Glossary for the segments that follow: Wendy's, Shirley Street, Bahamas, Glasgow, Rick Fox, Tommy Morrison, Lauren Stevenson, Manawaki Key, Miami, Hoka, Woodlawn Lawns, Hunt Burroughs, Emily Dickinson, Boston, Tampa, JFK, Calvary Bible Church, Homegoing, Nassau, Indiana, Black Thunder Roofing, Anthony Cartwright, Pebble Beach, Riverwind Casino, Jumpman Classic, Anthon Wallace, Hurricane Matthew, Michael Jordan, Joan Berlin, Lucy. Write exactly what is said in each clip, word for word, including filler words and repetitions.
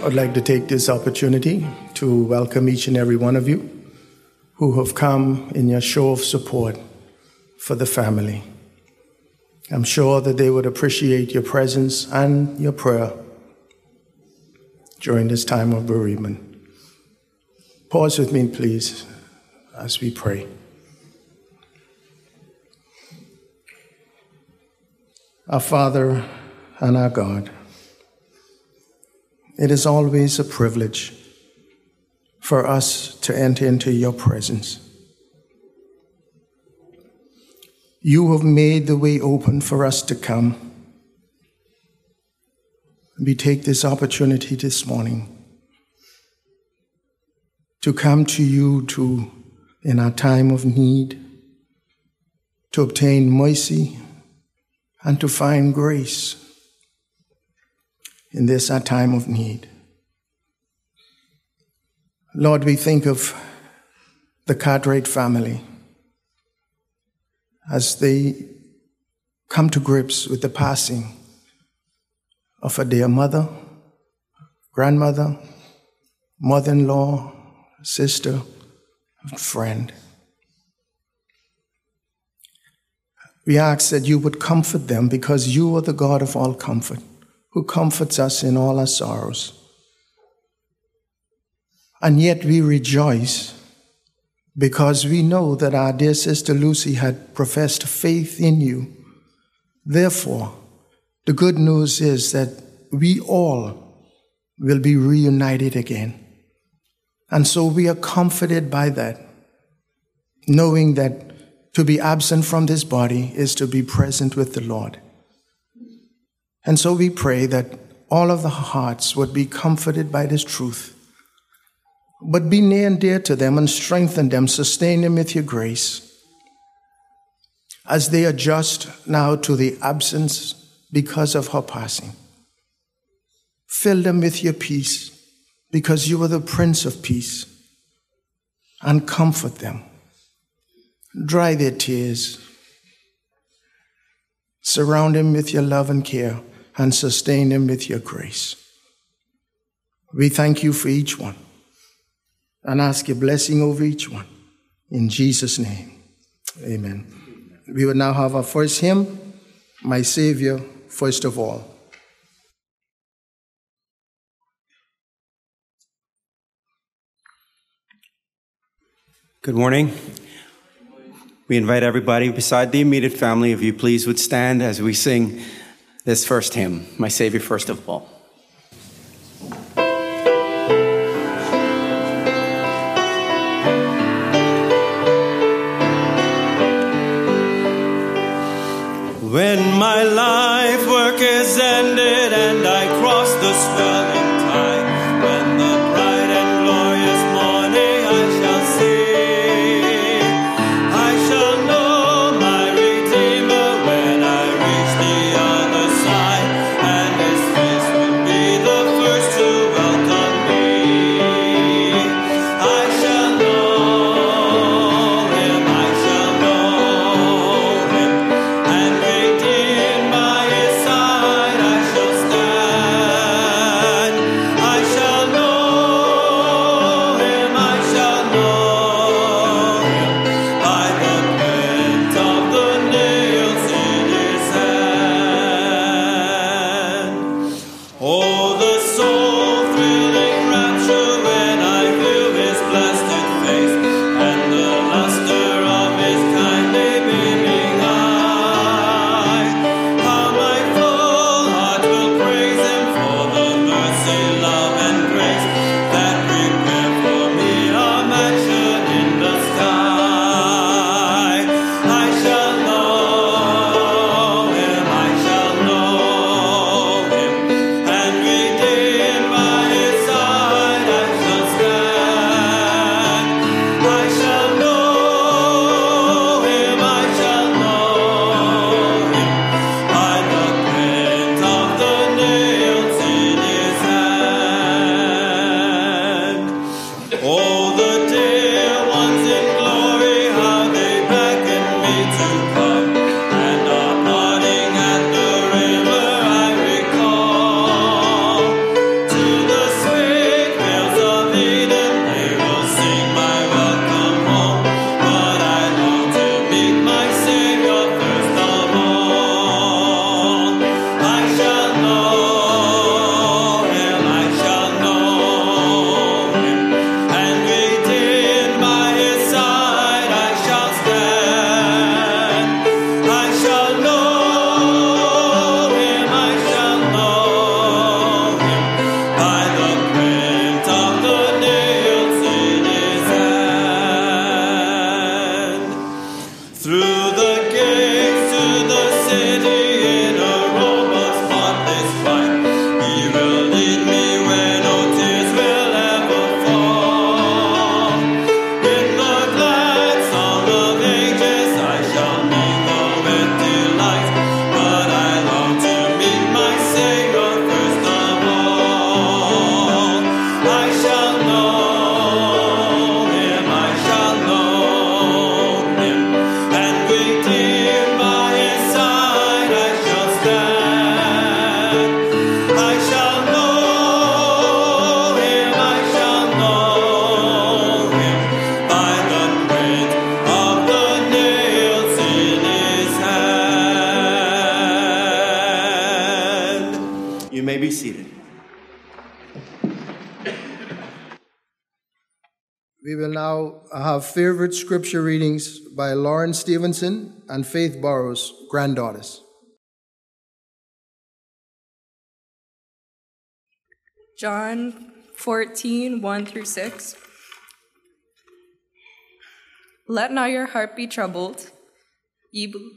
I'd like to take this opportunity to welcome each and every one of you who have come in your show of support for the family. I'm sure that they would appreciate your presence and your prayer during this time of bereavement. Pause with me, please, as we pray. Our Father and our God, it is always a privilege for us to enter into your presence. You have made the way open for us to come. We take this opportunity this morning to come to you to, in our time of need, to obtain mercy and to find grace in this our time of need. Lord, we think of the Cartwright family as they come to grips with the passing of a dear mother, grandmother, mother-in-law, sister, and friend. We ask that you would comfort them because you are the God of all comfort, who comforts us in all our sorrows. And yet we rejoice because we know that our dear sister Lucy had professed faith in you. Therefore, the good news is that we all will be reunited again. And so we are comforted by that, knowing that to be absent from this body is to be present with the Lord. And so we pray that all of the hearts would be comforted by this truth, but be near and dear to them and strengthen them, sustain them with your grace, as they adjust now to the absence because of her passing. Fill them with your peace, because you are the Prince of Peace, and comfort them. Dry their tears. Surround them with your love and care, and sustain them with your grace. We thank you for each one, and ask your blessing over each one. In Jesus' name, amen. We will now have our first hymn, My Savior, First of All. Good morning. We invite everybody beside the immediate family, if you please would stand as we sing this first hymn, My Savior, First of All. When my life work is ended and I cross the swelling tide, when the bright and glorious morning I shall see, I shall know my Redeemer when I reach the other side, and His face will be the first to welcome me. I shall know Him, I shall know Him, and and we We will now have favorite scripture readings by Lauren Stevenson and Faith Burrows, granddaughters. John fourteen, one through six. Let not your heart be troubled. Ye be-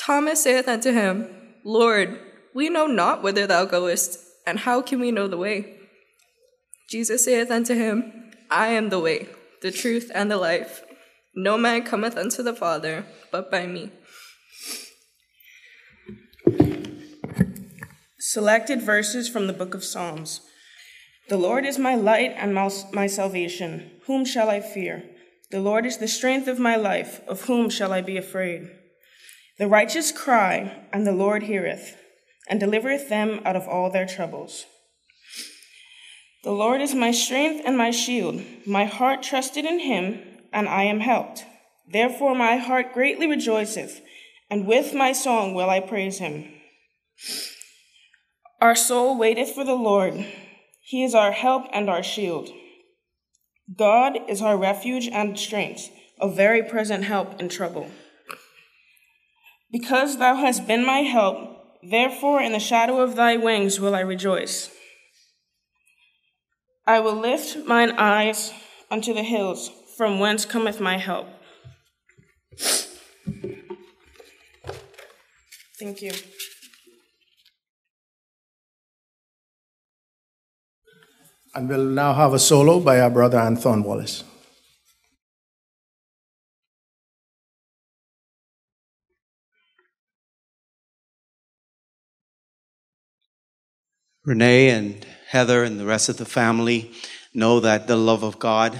Thomas saith unto him, Lord, we know not whither thou goest, and how can we know the way? Jesus saith unto him, I am the way, the truth, and the life. No man cometh unto the Father, but by me. Selected verses from the book of Psalms. The Lord is my light and my salvation. Whom shall I fear? The Lord is the strength of my life. Of whom shall I be afraid? The righteous cry, and the Lord heareth, and delivereth them out of all their troubles. The Lord is my strength and my shield. My heart trusted in him, and I am helped. Therefore my heart greatly rejoiceth, and with my song will I praise him. Our soul waiteth for the Lord. He is our help and our shield. God is our refuge and strength, a very present help in trouble. Because thou hast been my help, therefore in the shadow of thy wings will I rejoice. I will lift mine eyes unto the hills, from whence cometh my help. Thank you. And we'll now have a solo by our brother Anthon Wallace. Renee and Heather and the rest of the family know that the love of God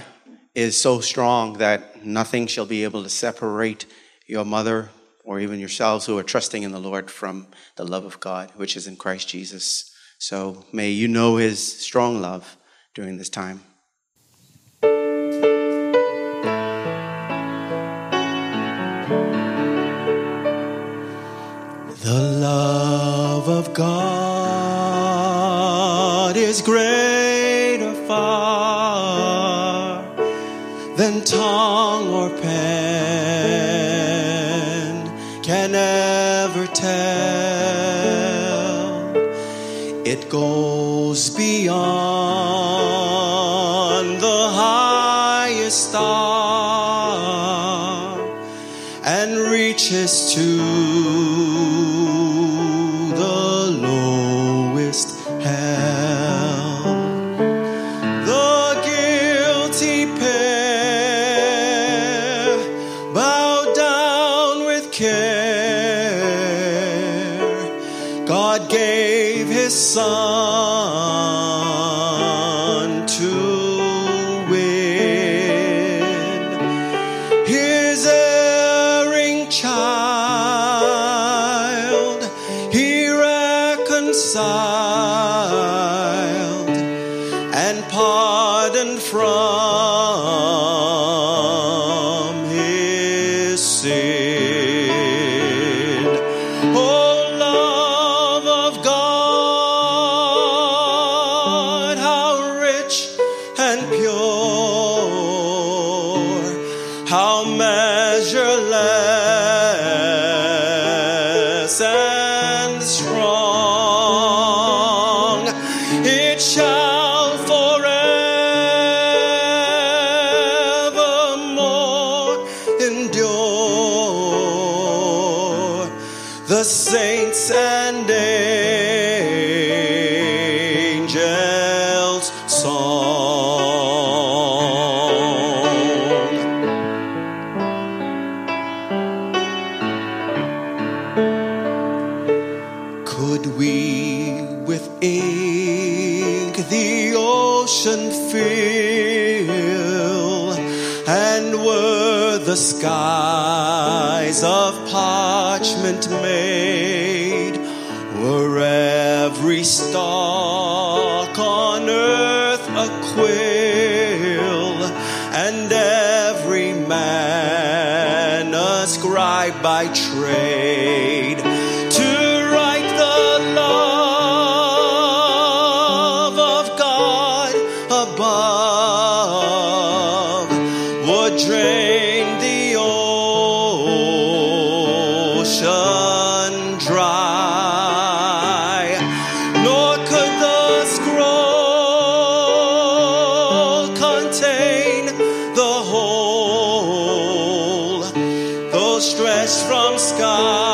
is so strong that nothing shall be able to separate your mother or even yourselves who are trusting in the Lord from the love of God, which is in Christ Jesus. So may you know his strong love during this time. The love of God is greater far than tongue or pen can ever tell. It goes beyond the highest star and reaches to Son to win his erring child, he reconciled and pardoned from his sin. Oh, and were the skies of parchment made, were every stalk on earth a quill, and every man a scribe by trade, to write the love of God above, would drain the ocean dry, nor could the scroll contain the whole, though stretched from sky.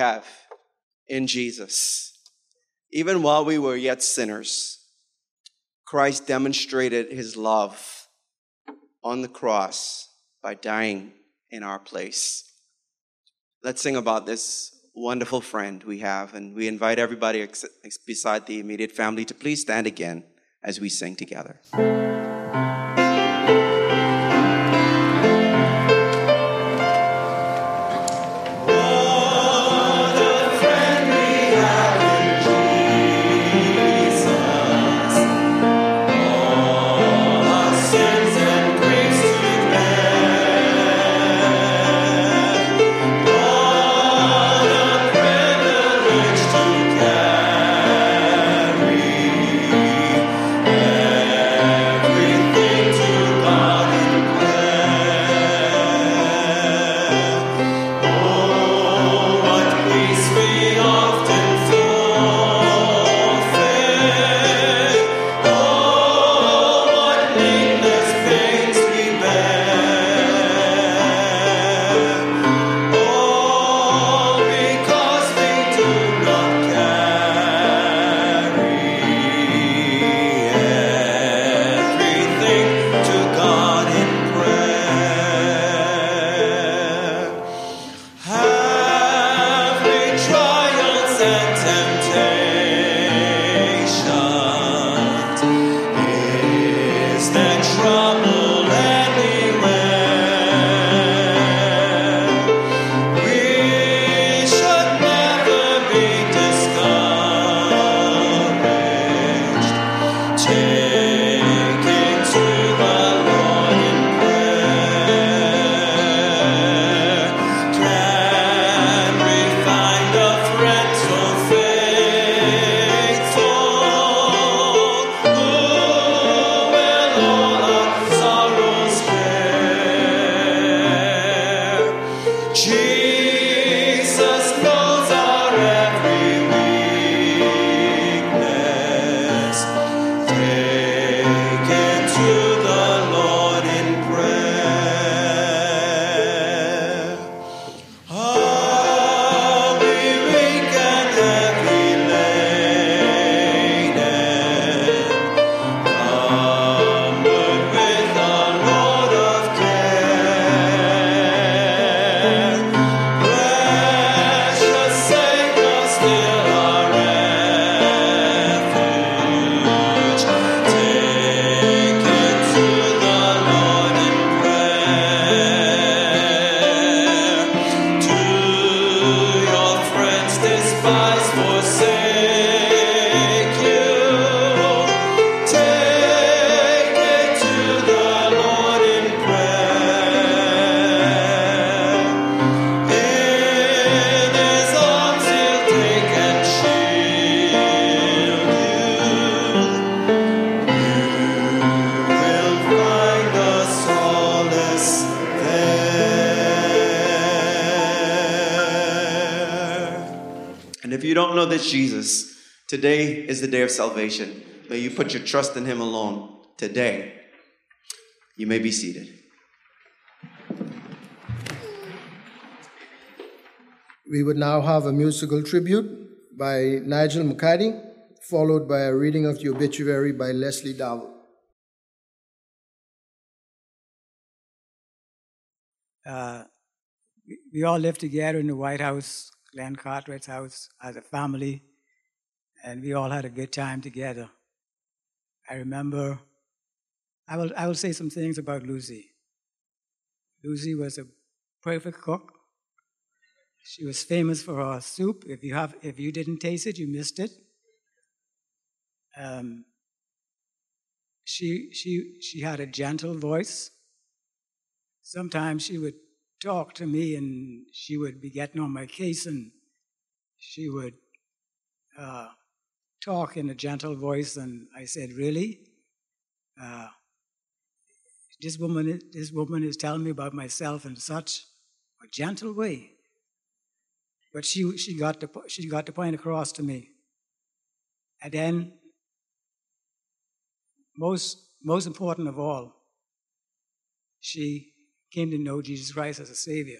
Have in Jesus. Even while we were yet sinners, Christ demonstrated his love on the cross by dying in our place. Let's sing about this wonderful friend we have, and we invite everybody ex- beside the immediate family to please stand again as we sing together. Every don't know this Jesus, today is the day of salvation. May you put your trust in him alone today. You may be seated. We would now have a musical tribute by Nigel McCarty, followed by a reading of the obituary by Leslie Darville. Uh, we all lived together in the White House, Glenn Cartwright's house, as a family, and we all had a good time together. I remember, I will, I will say some things about Lucy. Lucy was a perfect cook. She was famous for her soup. If you have, if you didn't taste it, you missed it. Um, she, she, she had a gentle voice. Sometimes she would talk to me and she would be getting on my case, and she would uh, talk in a gentle voice, and I said, really? Uh, this woman, this woman is telling me about myself in such a gentle way. But she, she, got the, she got the point across to me. And then, most, most important of all, she came to know Jesus Christ as a Savior.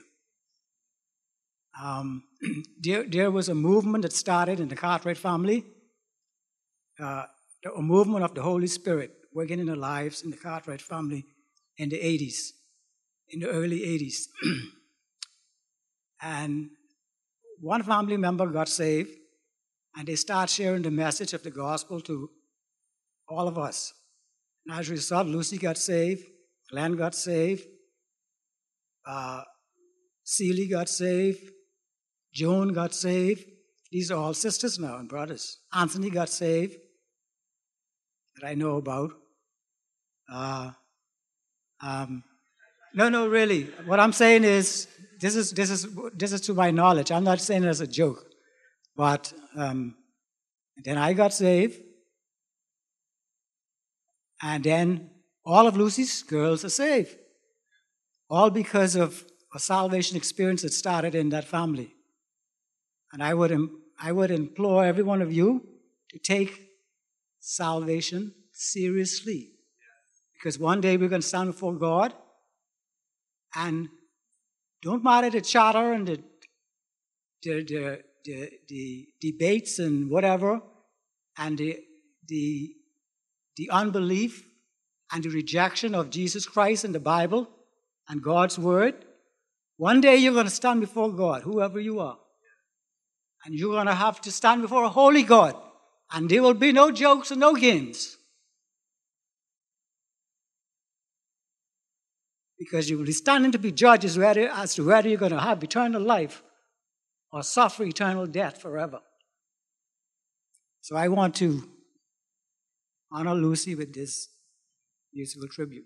Um, there, there was a movement that started in the Cartwright family, uh, a movement of the Holy Spirit working in our lives in the Cartwright family in the eighties, in the early eighties. And one family member got saved, and they start sharing the message of the gospel to all of us. And as a result, Lucy got saved, Glenn got saved, Uh, Celie got saved, Joan got saved. These are all sisters now and brothers. Anthony got saved, that I know about. Uh, um, no, no, really. What I'm saying is, this is this is this is to my knowledge. I'm not saying it as a joke. But um, then I got saved, and then all of Lucy's girls are saved. All because of a salvation experience that started in that family. And I would, I would implore every one of you to take salvation seriously. Because one day we're going to stand before God, and don't matter the chatter and the, the, the, the, the debates and whatever, and the, the, the unbelief and the rejection of Jesus Christ and the Bible and God's word. One day you're going to stand before God, whoever you are. And you're going to have to stand before a holy God. And there will be no jokes and no games. Because you will be standing to be judged as, whether, as to whether you're going to have eternal life or suffer eternal death forever. So I want to honor Lucy with this musical tribute.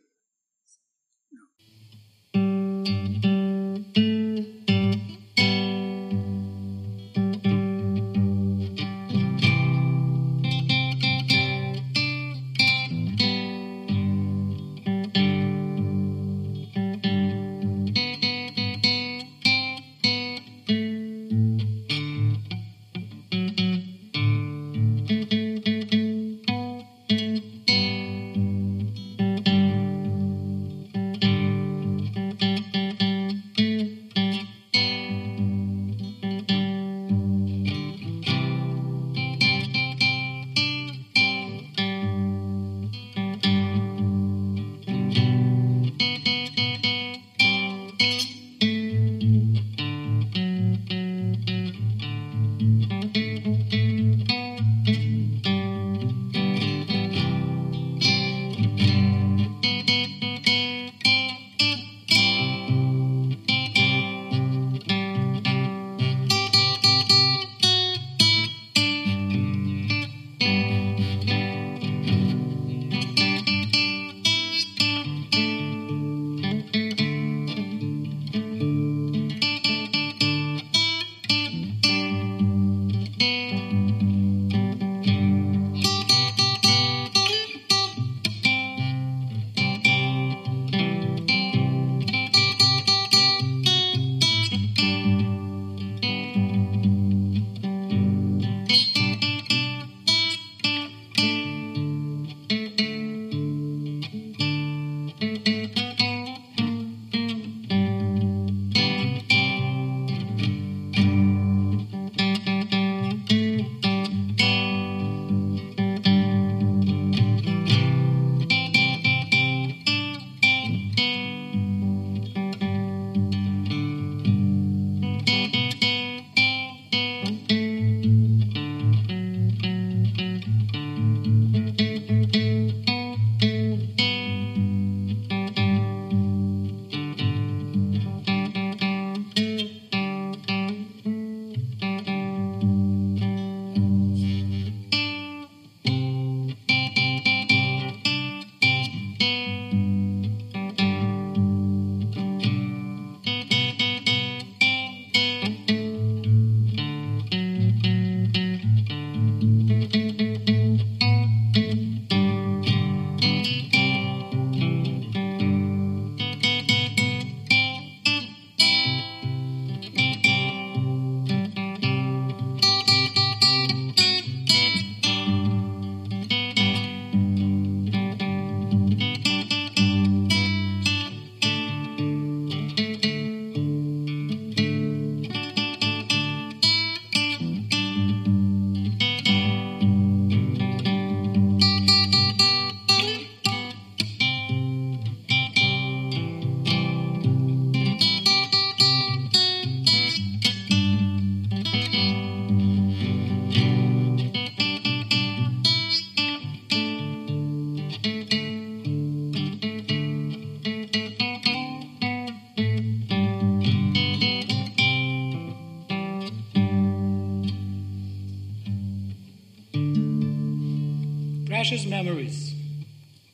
precious memories.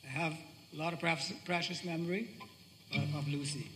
I have a lot of precious memory of Lucy.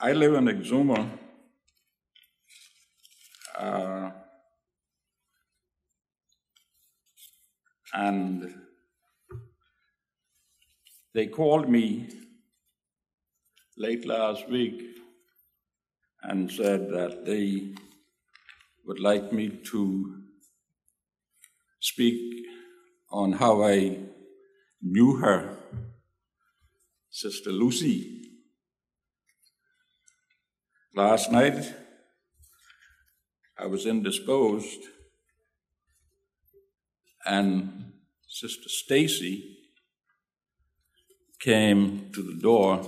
I live in Exuma. Uh, and they called me late last week and said that they would like me to speak on how I knew her, Sister Lucy. Last night, I was indisposed, and Sister Stacy came to the door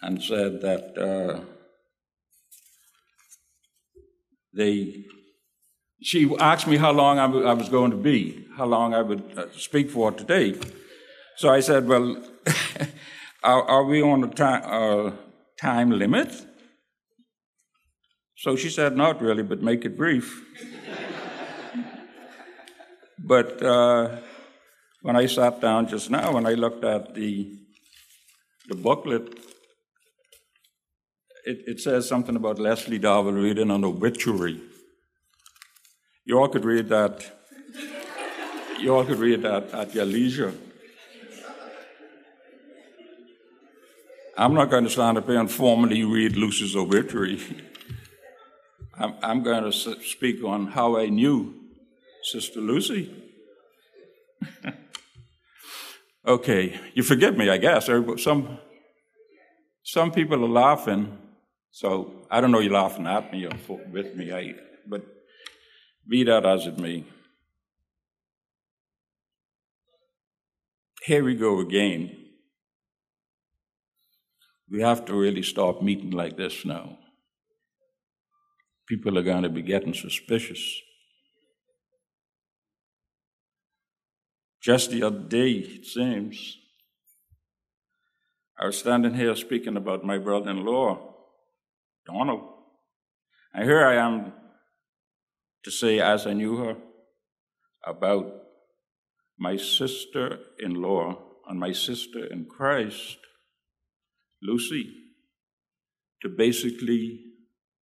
and said that uh, they. She asked me how long I, w- I was going to be, how long I would uh, speak for today. So I said, "Well, are, are we on a time uh, time limit?" So she said, "Not really, but make it brief." But uh, when I sat down just now, when I looked at the the booklet, it, it says something about Leslie Darville reading an obituary. You all could read that. You all could read that at your leisure. I'm not going to stand up here and formally read Lucy's obituary. I'm, I'm going to speak on how I knew Sister Lucy. Okay, you forgive me, I guess. Some some people are laughing, so I don't know you're laughing at me or with me, I, but be that as it may. Here we go again. We have to really stop meeting like this now. People are going to be getting suspicious. Just the other day, it seems, I was standing here speaking about my brother-in-law, Donald. And here I am to say, as I knew her, about my sister-in-law and my sister in Christ, Lucy to basically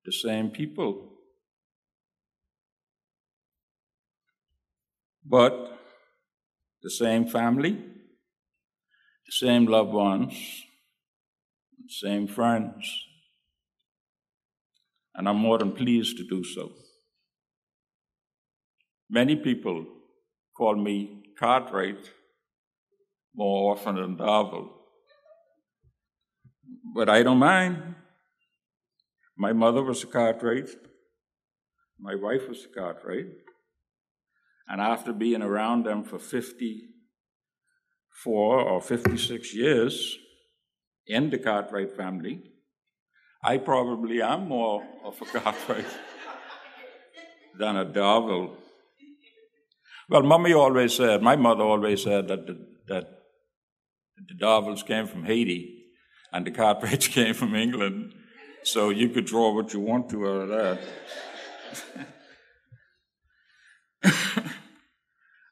the same people. But the same family, the same loved ones, the same friends. And I'm more than pleased to do so. Many people call me Cartwright more often than Darville. But I don't mind. My mother was a Cartwright. My wife was a Cartwright. And after being around them for fifty-four or fifty-six years in the Cartwright family, I probably am more of a Cartwright than a Darville. Well, Mommy always said, my mother always said that the, that the Darvilles came from Haiti and the Cartwrights came from England, so you could draw what you want to out of that.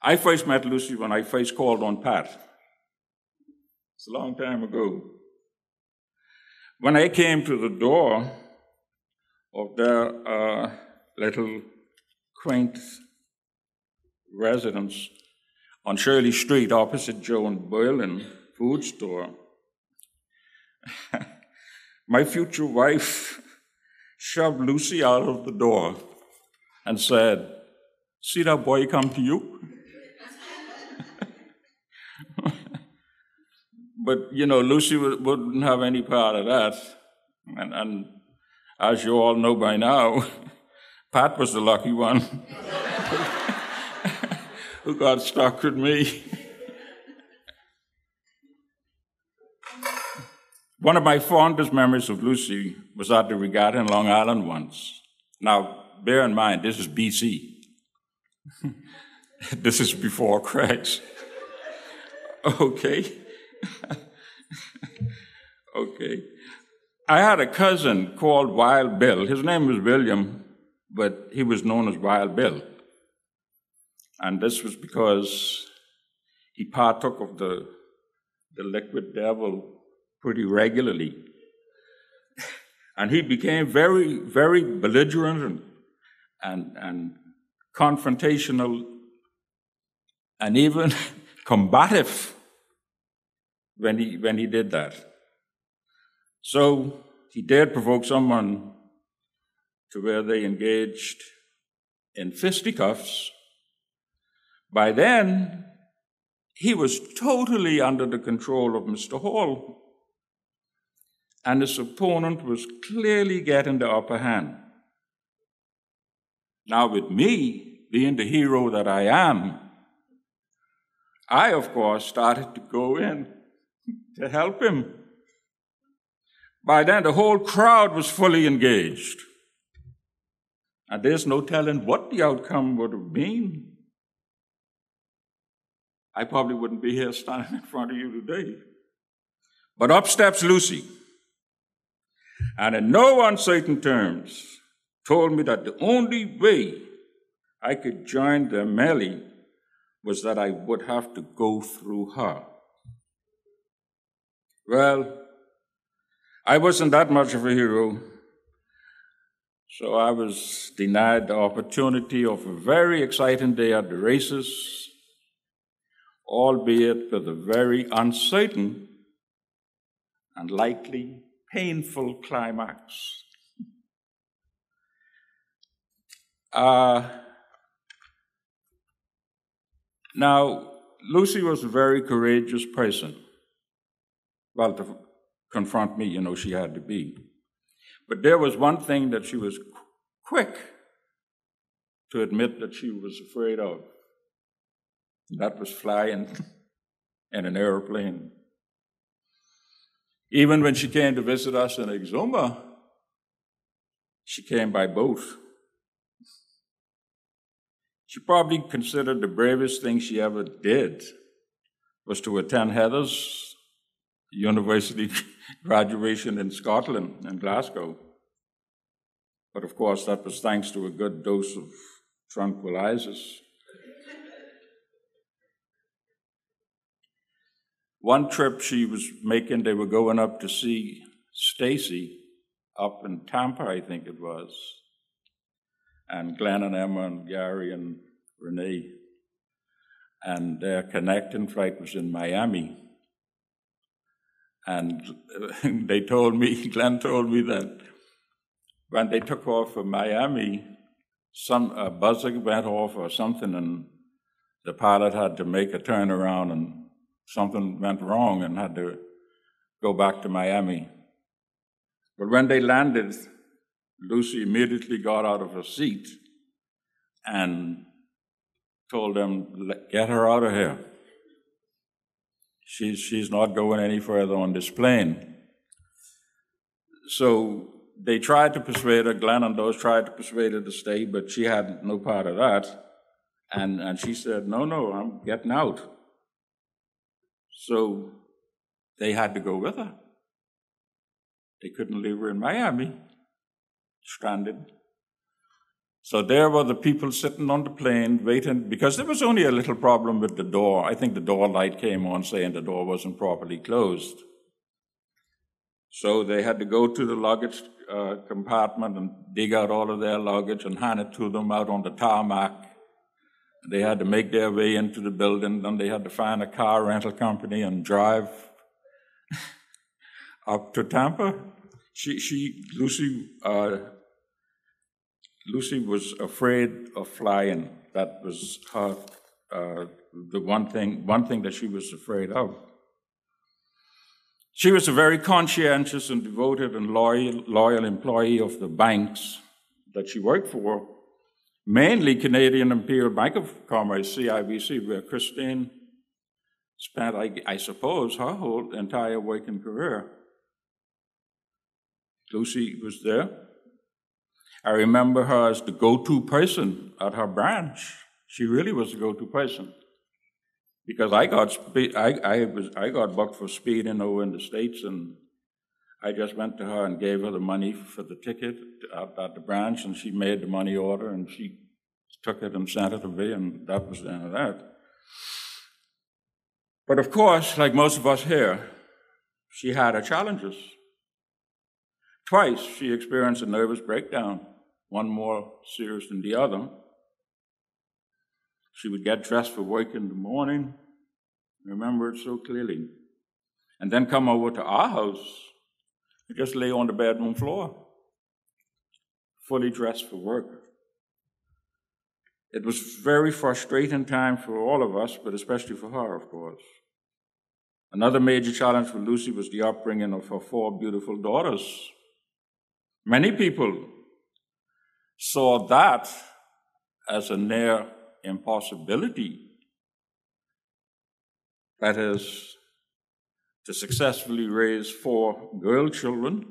I first met Lucy when I first called on Pat. It's a long time ago. When I came to the door of their uh, little quaint residence on Shirley Street opposite Joan Berlin food store, my future wife shoved Lucy out of the door and said, "See that boy come to you?" But, you know, Lucy wouldn't have any part of that. And, and as you all know by now, Pat was the lucky one who got stuck with me. One of my fondest memories of Lucy was at the Regatta in Long Island once. Now, bear in mind, this is B C. This is before Craig's. Okay. Okay. I had a cousin called Wild Bill. His name was William, but he was known as Wild Bill. And this was because he partook of the, the liquid devil pretty regularly. And he became very, very belligerent and and, and confrontational and even combative. When he, when he did that. So he dared provoke someone to where they engaged in fisticuffs. By then, he was totally under the control of Mister Hall, and his opponent was clearly getting the upper hand. Now, with me being the hero that I am, I, of course, started to go in to help him. By then, the whole crowd was fully engaged. And there's no telling what the outcome would have been. I probably wouldn't be here standing in front of you today. But up steps Lucy, and in no uncertain terms, told me that the only way I could join the melee was that I would have to go through her. Well, I wasn't that much of a hero, so I was denied the opportunity of a very exciting day at the races, albeit with a very uncertain and likely painful climax. Uh, now, Lucy was a very courageous person. Well, to confront me, you know, she had to be. But there was one thing that she was qu- quick to admit that she was afraid of. That was flying in an airplane. Even when she came to visit us in Exuma, she came by boat. She probably considered the bravest thing she ever did was to attend Heather's university graduation in Scotland, in Glasgow. But of course, that was thanks to a good dose of tranquilizers. One trip she was making, they were going up to see Stacy up in Tampa, I think it was, and Glenn and Emma and Gary and Renee, and their connecting flight was in Miami. And they told me, Glenn told me that when they took off for Miami, some a buzzer went off or something, and the pilot had to make a turnaround, and something went wrong and had to go back to Miami. But when they landed, Lucy immediately got out of her seat and told them, get her out of here. She's, she's not going any further on this plane. So they tried to persuade her, Glenn and those tried to persuade her to stay, but she had no part of that. And, and she said, no, no, I'm getting out. So they had to go with her. They couldn't leave her in Miami, stranded. So there were the people sitting on the plane waiting, because there was only a little problem with the door. I think the door light came on saying the door wasn't properly closed. So they had to go to the luggage uh, compartment and dig out all of their luggage and hand it to them out on the tarmac. They had to make their way into the building, then they had to find a car rental company and drive up to Tampa. She, she, Lucy, uh, Lucy was afraid of flying. That was her, uh, the one thing, one thing that she was afraid of. She was a very conscientious and devoted and loyal, loyal employee of the banks that she worked for, mainly Canadian Imperial Bank of Commerce, C I B C, where Christine spent, I, I suppose, her whole entire working career. Lucy was there. I remember her as the go-to person at her branch. She really was the go-to person, because I got spe- I I was I got booked for speeding over in the States, and I just went to her and gave her the money for the ticket at, at the branch, and she made the money order, and she took it and sent it away, and that was the end of that. But of course, like most of us here, she had her challenges. Twice she experienced a nervous breakdown, one more serious than the other. She would get dressed for work in the morning, I remember it so clearly, and then come over to our house and just lay on the bedroom floor, fully dressed for work. It was a very frustrating time for all of us, but especially for her, of course. Another major challenge for Lucy was the upbringing of her four beautiful daughters. Many people saw that as a near impossibility. That is, to successfully raise four girl children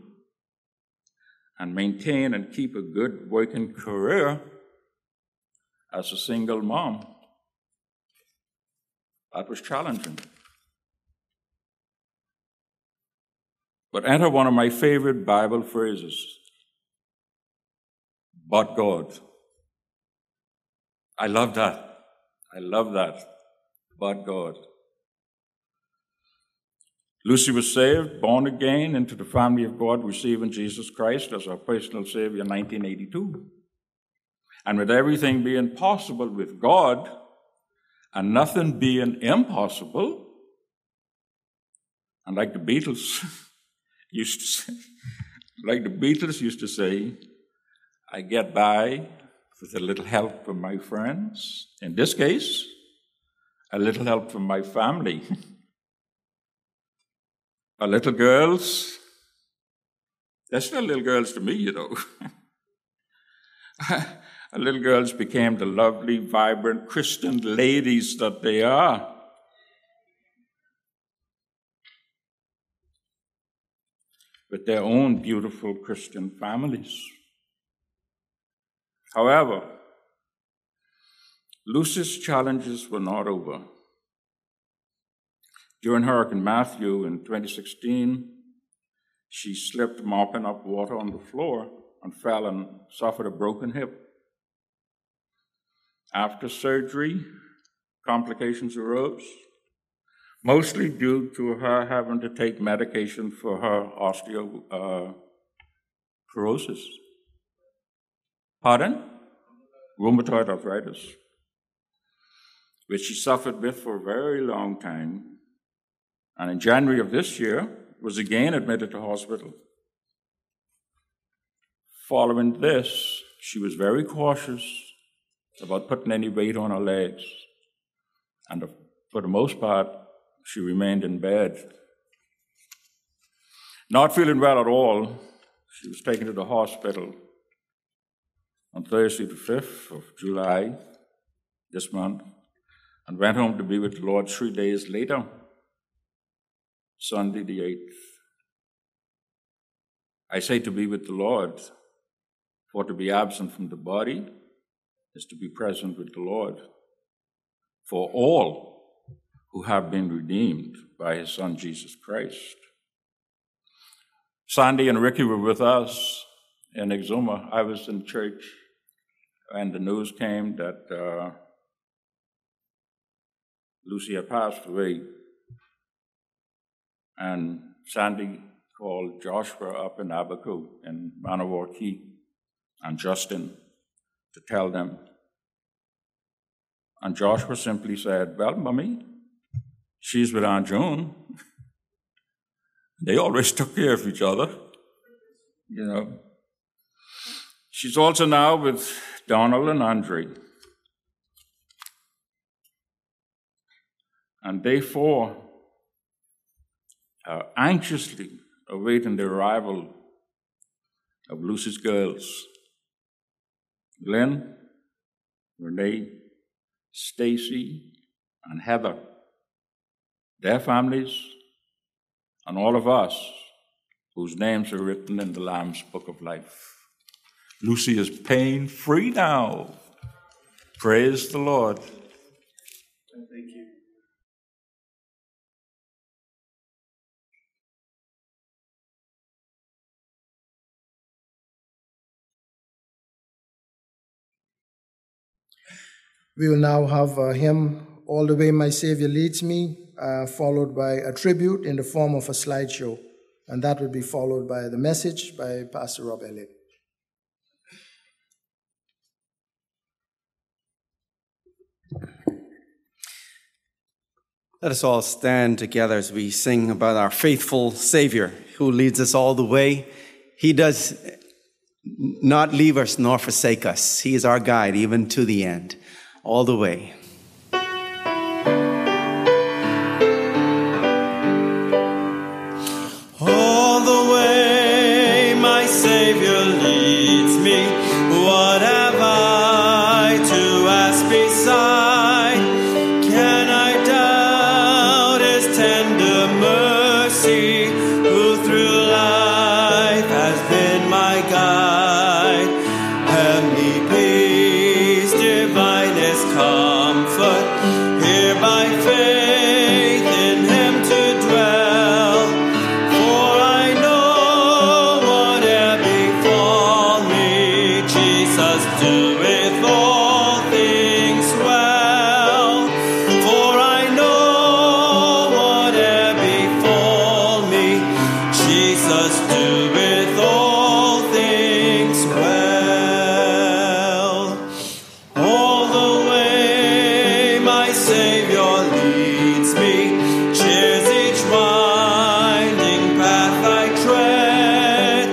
and maintain and keep a good working career as a single mom. That was challenging. But enter one of my favorite Bible phrases, but God. I love that. I love that. But God. Lucy was saved, born again into the family of God, receiving Jesus Christ as our personal Savior in nineteen eighty-two. And with everything being possible with God and nothing being impossible, and like the Beatles used to say, like the Beatles used to say, I get by with a little help from my friends. In this case, a little help from my family. Our little girls, they're still little girls to me, you know. Our little girls became the lovely, vibrant Christian ladies that they are. With their own beautiful Christian families. However, Lucy's challenges were not over. During Hurricane Matthew in twenty sixteen, she slipped mopping up water on the floor and fell and suffered a broken hip. After surgery, complications arose. mostly due to her having to take medication for her osteoporosis. Pardon? Rheumatoid arthritis, which she suffered with for a very long time. And in January of this year, was again admitted to hospital. Following this, she was very cautious about putting any weight on her legs. And for the most part, she remained in bed. Not feeling well at all, she was taken to the hospital on Thursday the fifth of July, this month, and went home to be with the Lord three days later, Sunday the eighth. I say to be with the Lord, for to be absent from the body is to be present with the Lord. For all who have been redeemed by his Son, Jesus Christ. Sandy and Ricky were with us in Exuma. I was in church, and the news came that uh, Lucy had passed away. And Sandy called Joshua up in Abaco in Manawaki Key and Justin to tell them. And Joshua simply said, well, Mommy, she's with Aunt Joan. They always took care of each other, you know. She's also now with Donald and Andre. And day four, uh, anxiously awaiting the arrival of Lucy's girls, Glenn, Renee, Stacy, and Heather, their families, and all of us whose names are written in the Lamb's Book of Life. Lucy is pain-free now. Praise the Lord. Thank you. We will now have a hymn, All the Way My Savior Leads Me, uh, followed by a tribute in the form of a slideshow. And that would be followed by the message by Pastor Rob Elliott. Let us all stand together as we sing about our faithful Savior who leads us all the way. He does not leave us nor forsake us. He is our guide even to the end. All the way. All the way my Savior leads me. What have I to ask beside? Can I doubt his tender mercy, who through life has been my guide? Help me, peace divine, comfort, here by faith in him to dwell. For I know whate'er befall me, Jesus doeth all things well. For I know whate'er befall me, Jesus doeth all things well. All the way my Savior leads me, cheers each winding path I tread,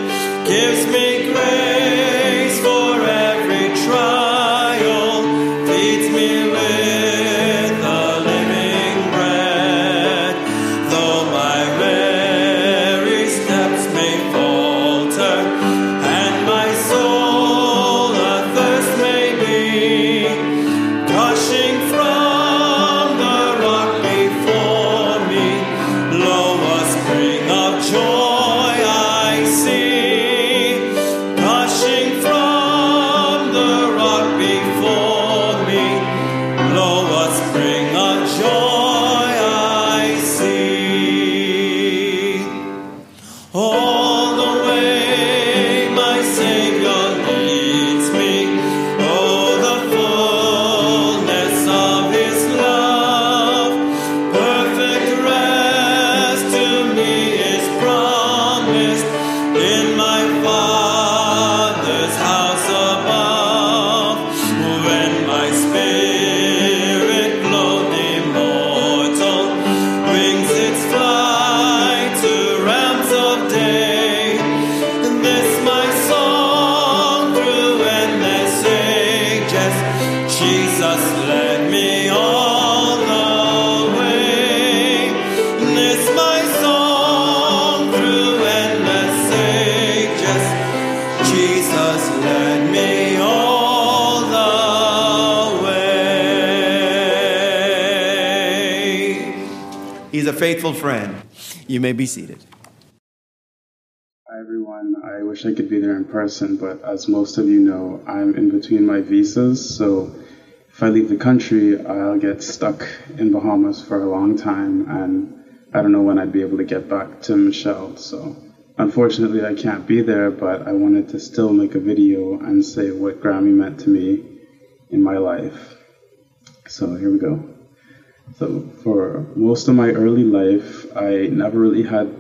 gives me grace for every trial, feeds me with the living bread. Though my weary steps may fall, Faithful friend. You may be seated. Hi, everyone. I wish I could be there in person, but as most of you know, I'm in between my visas, so if I leave the country, I'll get stuck in Bahamas for a long time, and I don't know when I'd be able to get back to Michelle, so unfortunately, I can't be there, but I wanted to still make a video and say what Grammy meant to me in my life. So here we go. So for most of my early life, I never really had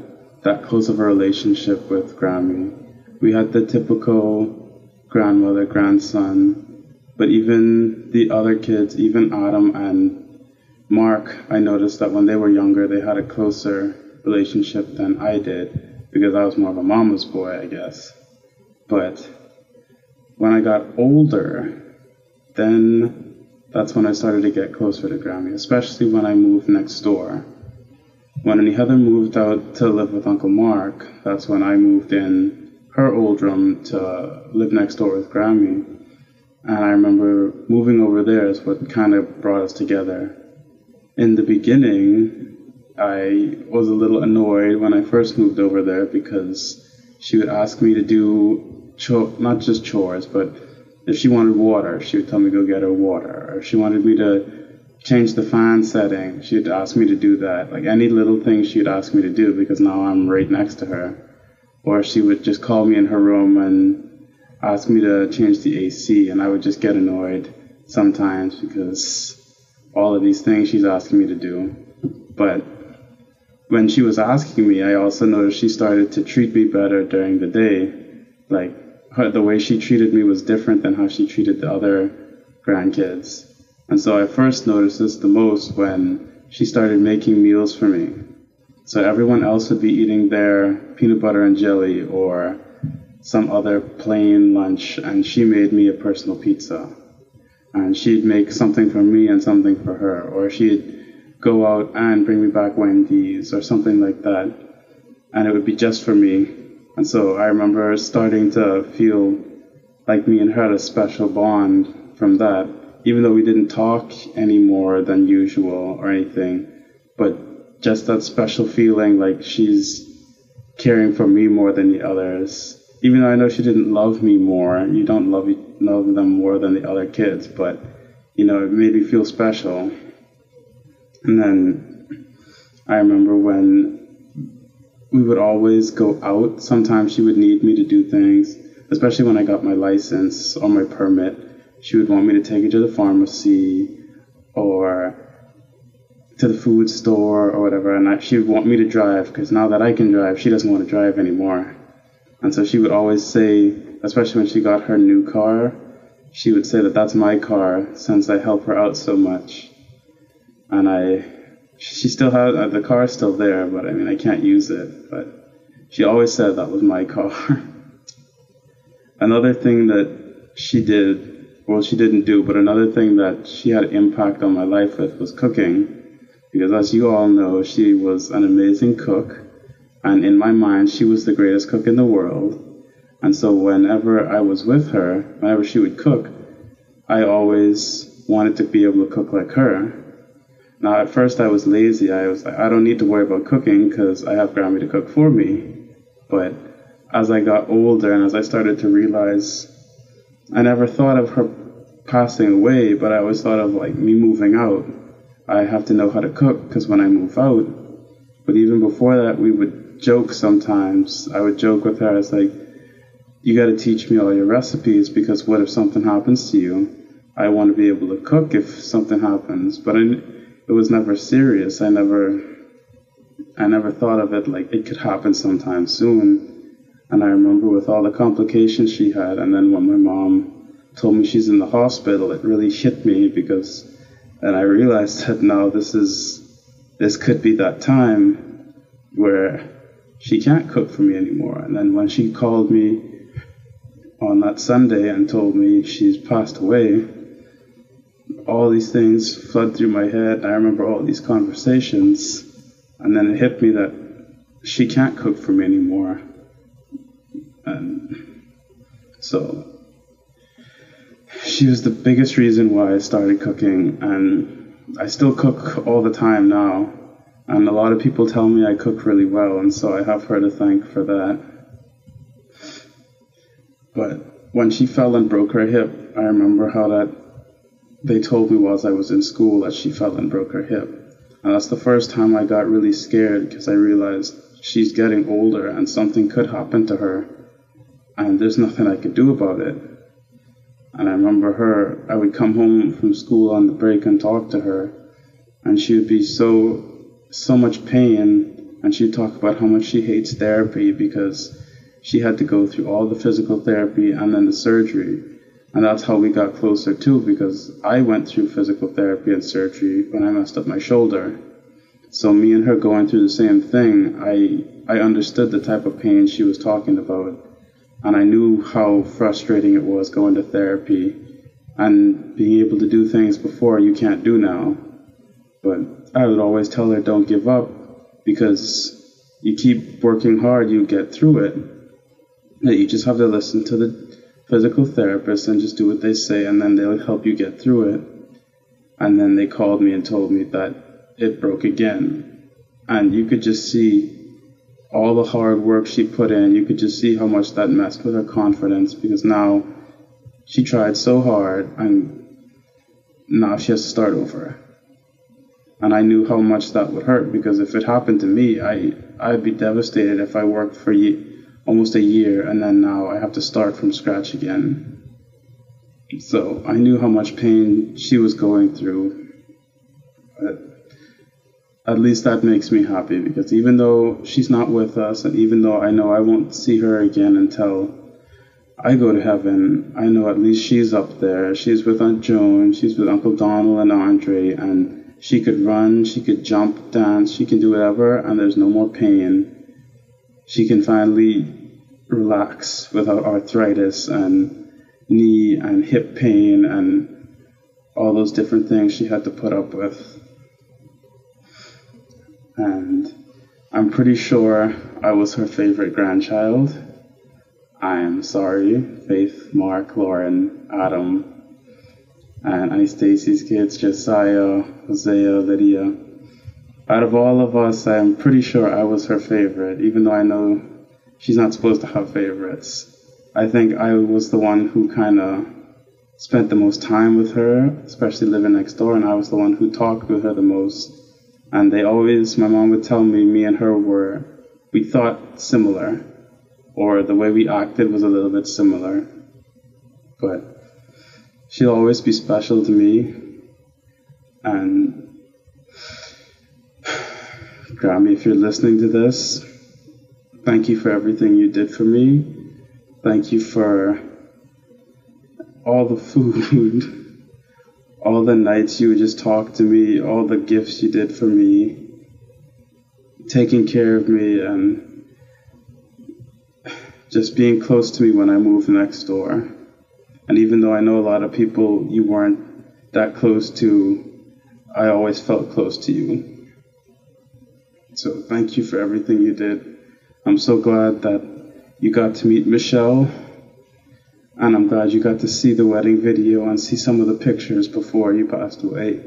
that close of a relationship with Grammy. We had the typical grandmother, grandson, but even the other kids, even Adam and Mark, I noticed that when they were younger, they had a closer relationship than I did because I was more of a mama's boy, I guess. But when I got older, then that's when I started to get closer to Grammy, especially when I moved next door. When Heather moved out to live with Uncle Mark, that's when I moved in her old room to live next door with Grammy. And I remember moving over there is what kind of brought us together. In the beginning, I was a little annoyed when I first moved over there because she would ask me to do, cho- not just chores, but if she wanted water, she would tell me to go get her water. Or if she wanted me to change the fan setting, she'd ask me to do that. Like any little thing she'd ask me to do because now I'm right next to her. Or she would just call me in her room and ask me to change the A C, and I would just get annoyed sometimes because all of these things she's asking me to do. But when she was asking me, I also noticed she started to treat me better during the day. Like, Her, the way she treated me was different than how she treated the other grandkids. And so I first noticed this the most when she started making meals for me. So everyone else would be eating their peanut butter and jelly or some other plain lunch, and she made me a personal pizza. And she'd make something for me and something for her, or she'd go out and bring me back Wendy's or something like that, and it would be just for me. And so I remember starting to feel like me and her had a special bond from that, even though we didn't talk any more than usual or anything, but just that special feeling like she's caring for me more than the others. Even though I know she didn't love me more, you don't love, love them more than the other kids, but, you know, it made me feel special. And then I remember when we would always go out. Sometimes she would need me to do things, especially when I got my license or my permit. She would want me to take her to the pharmacy or to the food store or whatever, and I, she would want me to drive because now that I can drive, she doesn't want to drive anymore. And so she would always say, especially when she got her new car, she would say that that's my car since I help her out so much. And I She still had, uh, the car's still there, but I mean, I can't use it, but she always said that was my car. Another thing that she did, well, she didn't do, but another thing that she had impact on my life with was cooking, because as you all know, she was an amazing cook, and in my mind, she was the greatest cook in the world, and so whenever I was with her, whenever she would cook, I always wanted to be able to cook like her. Now, at first I was lazy. I was like, I don't need to worry about cooking because I have Grammy to cook for me. But as I got older and as I started to realize, I never thought of her passing away, but I always thought of like me moving out. I have to know how to cook because when I move out, but even before that, we would joke sometimes. I would joke with her. I was like, you got to teach me all your recipes because what if something happens to you? I want to be able to cook if something happens. But I It was never serious. I never I never thought of it like it could happen sometime soon. And I remember with all the complications she had, and then when my mom told me she's in the hospital, it really hit me because, and I realized that now this is, this could be that time where she can't cook for me anymore. And then when she called me on that Sunday and told me she's passed away, all these things flooded through my head. I remember all these conversations, and then it hit me that she can't cook for me anymore. And so she was the biggest reason why I started cooking, and I still cook all the time now. And a lot of people tell me I cook really well, and so I have her to thank for that. But when she fell and broke her hip, I remember how that they told me whilst I was in school that she fell and broke her hip. And that's the first time I got really scared, because I realized she's getting older and something could happen to her and there's nothing I could do about it. And I remember her, I would come home from school on the break and talk to her, and she would be so, so much pain, and she'd talk about how much she hates therapy because she had to go through all the physical therapy and then the surgery. And that's how we got closer too, because I went through physical therapy and surgery when I messed up my shoulder. So me and her going through the same thing, I I understood the type of pain she was talking about. And I knew how frustrating it was going to therapy and being able to do things before you can't do now. But I would always tell her, don't give up, because you keep working hard, you get through it. That you just have to listen to the physical therapist and just do what they say, and then they'll help you get through it. And then they called me and told me that it broke again. And you could just see all the hard work she put in. You could just see how much that messed with her confidence, because now she tried so hard and now she has to start over. And I knew how much that would hurt, because if it happened to me, I, I'd be devastated if I worked for ye- almost a year and then now I have to start from scratch again. So I knew how much pain she was going through. But at least that makes me happy, because even though she's not with us, and even though I know I won't see her again until I go to heaven, I know at least she's up there. She's with Aunt Joan, she's with Uncle Donald and Andre, and she could run, she could jump, dance, she can do whatever, and there's no more pain. She can finally relax without arthritis and knee and hip pain and all those different things she had to put up with. And I'm pretty sure I was her favorite grandchild. I'm sorry, Faith, Mark, Lauren, Adam, and Aunt Stacy's kids, Josiah, Hosea, Lydia. Out of all of us, I'm pretty sure I was her favorite, even though I know she's not supposed to have favorites. I think I was the one who kind of spent the most time with her, especially living next door, and I was the one who talked with her the most. And they always, my mom would tell me, me and her were, we thought similar, or the way we acted was a little bit similar. But she'll always be special to me. And Grammy, if you're listening to this, thank you for everything you did for me. Thank you for all the food. All the nights you would just talk to me, all the gifts you did for me, taking care of me, and just being close to me when I moved next door. And even though I know a lot of people you weren't that close to, I always felt close to you. So thank you for everything you did. I'm so glad that you got to meet Michelle. And I'm glad you got to see the wedding video and see some of the pictures before you passed away.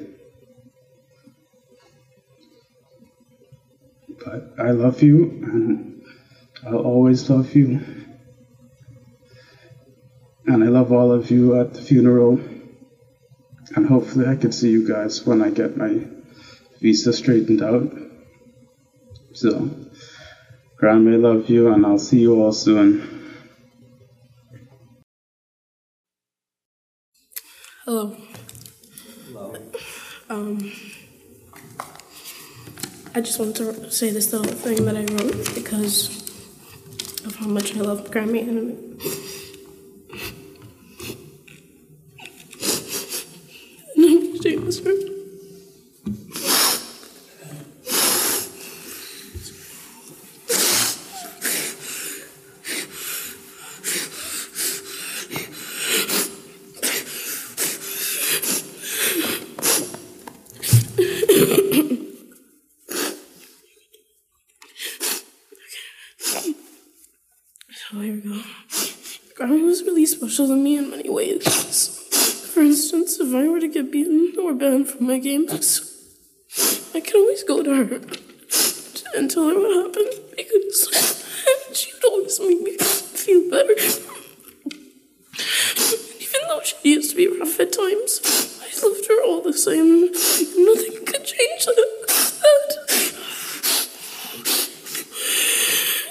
But I love you, and I'll always love you. And I love all of you at the funeral. And hopefully I can see you guys when I get my visa straightened out. So, Grandma, I love you, and I'll see you all soon. Hello. Hello. Um, I just wanted to say this little thing that I wrote because of how much I love Grammy and I'm doing this for her. Than me in many ways. For instance, if I were to get beaten or banned from my games, I could always go to her and tell her what happened because she would always make me feel better. Even though she used to be rough at times, I loved her all the same. Nothing could change that.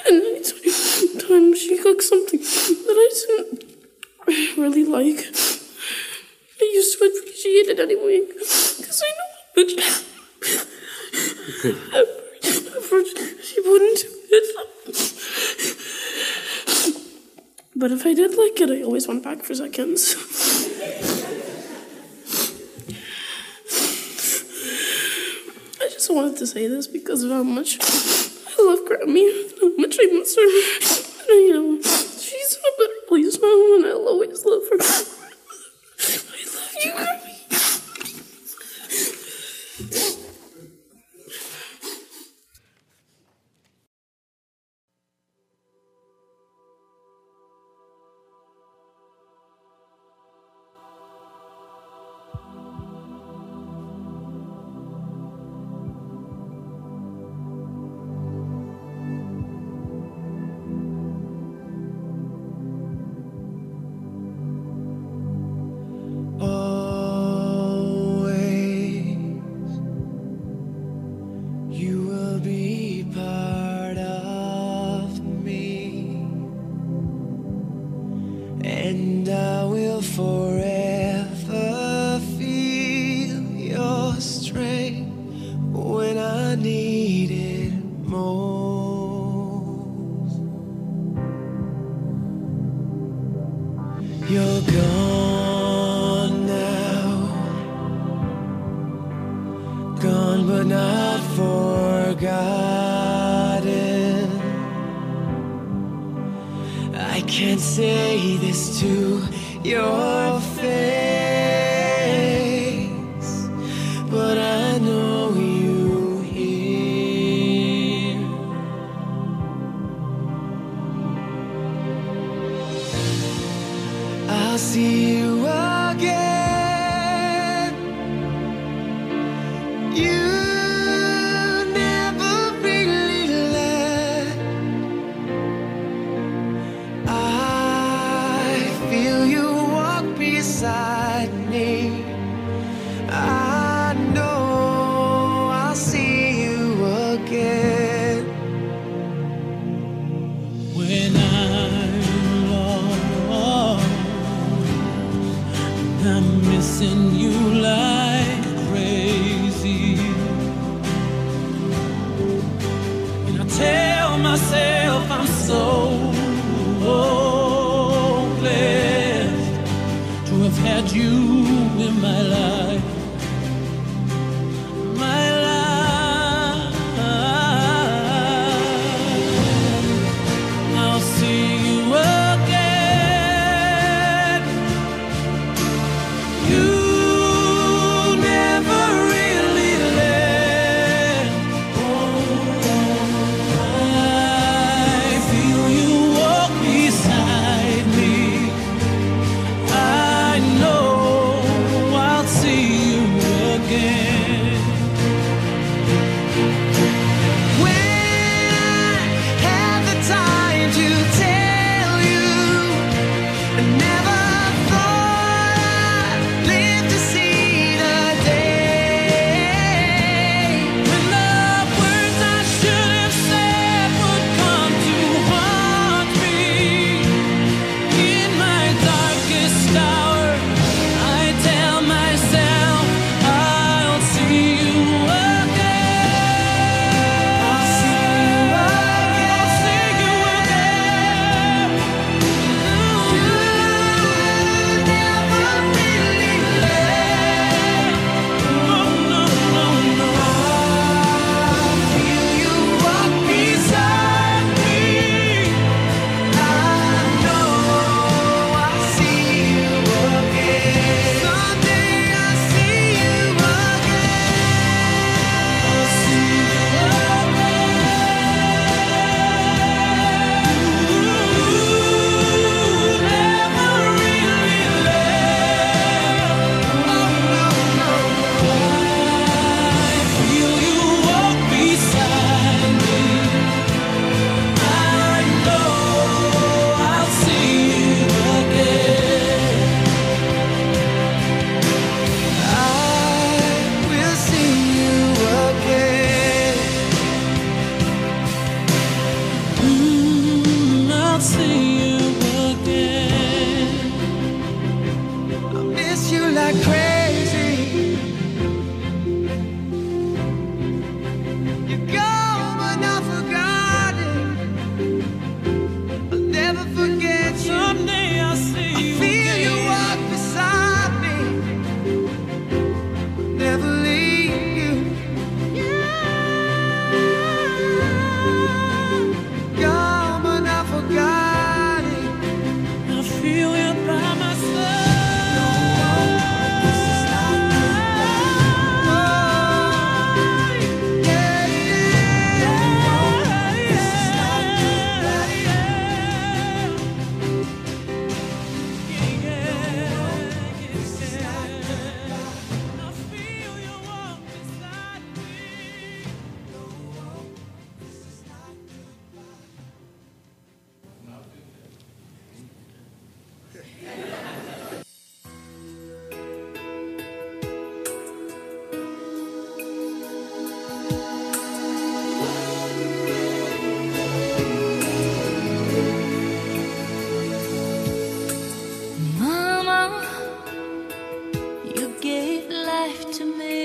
And anytime she cooked something that I didn't really like, I used to appreciate it anyway, because I know how much effort she put into it. But if I did like it, I always went back for seconds. I just wanted to say this because of how much I love Grammy, how much I miss her, and you know, she's in a better place now, and I'll always love her. I love you, Grammy. You never forget you. Someday I'll see you. I feel you walk beside me. Never leave you. Yeah. Gone but not forgotten. I feel you by my side. No, this is not goodbye. Oh, yeah, yeah. No, this is not goodbye. Mama, you gave life to me,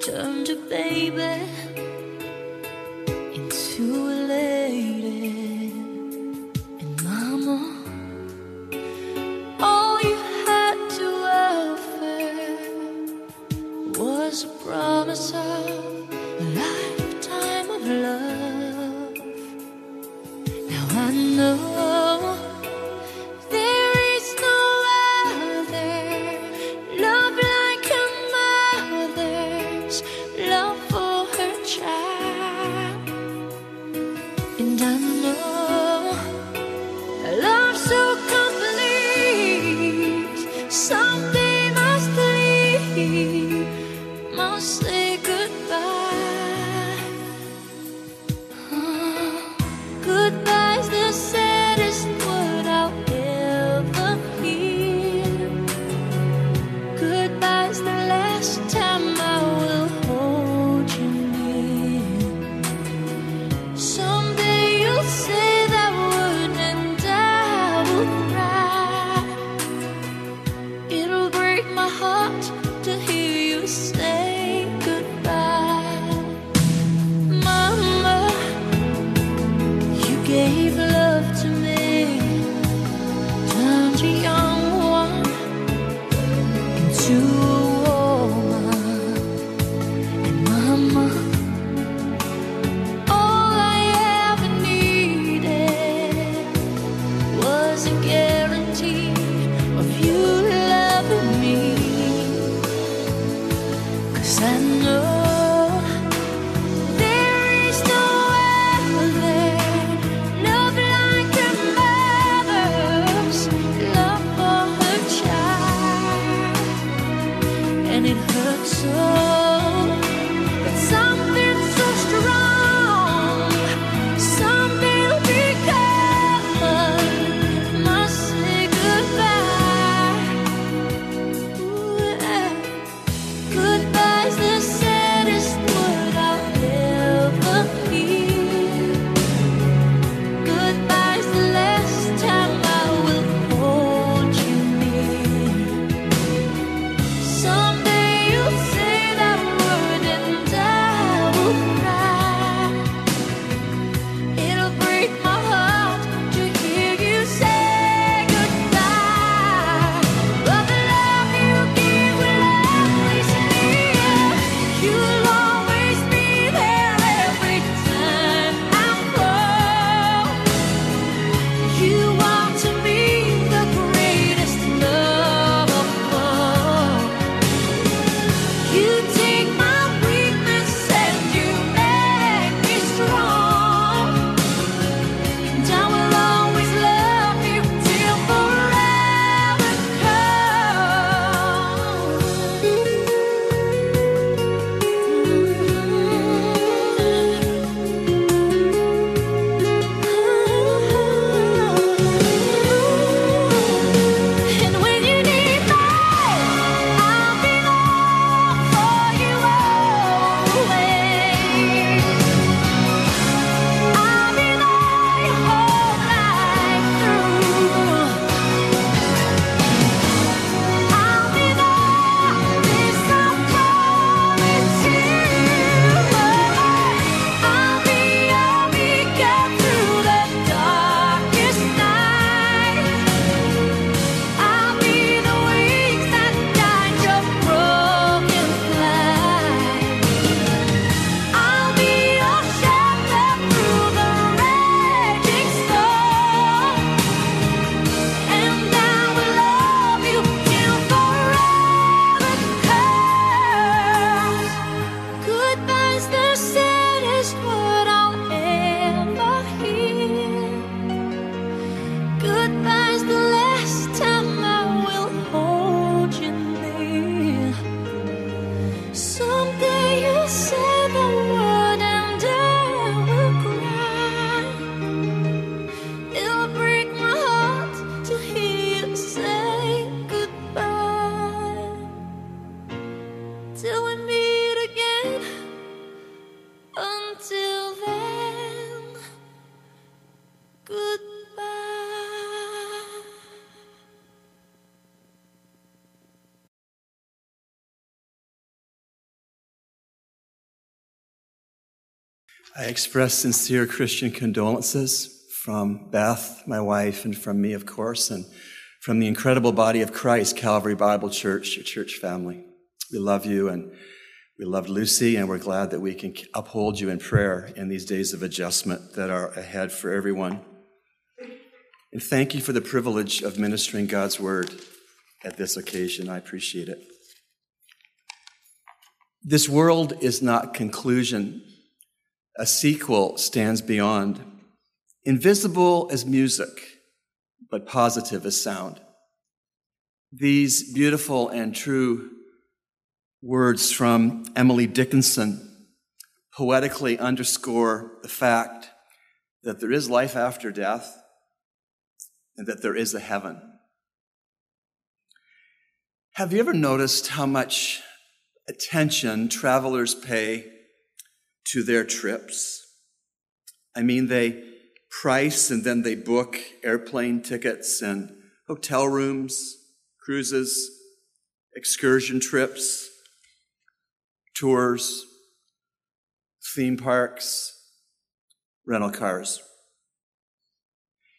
turned a baby into a lady. And Mama, all you had to offer was a promise of a lifetime of love. Now I know there is no other love like a mother's love for her child. And I know a love so complete someday must leave, must say goodbye. Goodbye's the saddest word I'll ever hear. Goodbye's the last time I will hold you near. Someday you'll say that word and I will cry. It'll break my heart to hear you say goodbye. Mama, you gave love to me, turned a young one into a woman. And Mama, all I ever needed was a guarantee of you loving me. Cause I know there is no other love like a mother's love for her child. And it hurts so, but something so strong someday will become must Goodbye's the last time I will hold you near. Someday you'll say the word and I will cry. It'll break my heart to hear you say goodbye. Till we meet again, until then, goodbye. I express sincere Christian condolences from Beth, my wife, and from me, of course, and from the incredible body of Christ, Calvary Bible Church, your church family. We love you, and we love Lucy, and we're glad that we can uphold you in prayer in these days of adjustment that are ahead for everyone. And thank you for the privilege of ministering God's word at this occasion. I appreciate it. This world is not conclusion. A sequel stands beyond, invisible as music, but positive as sound. These beautiful and true words from Emily Dickinson poetically underscore the fact that there is life after death and that there is a heaven. Have you ever noticed how much attention travelers pay to their trips? I mean, they price and then they book airplane tickets and hotel rooms, cruises, excursion trips, tours, theme parks, rental cars.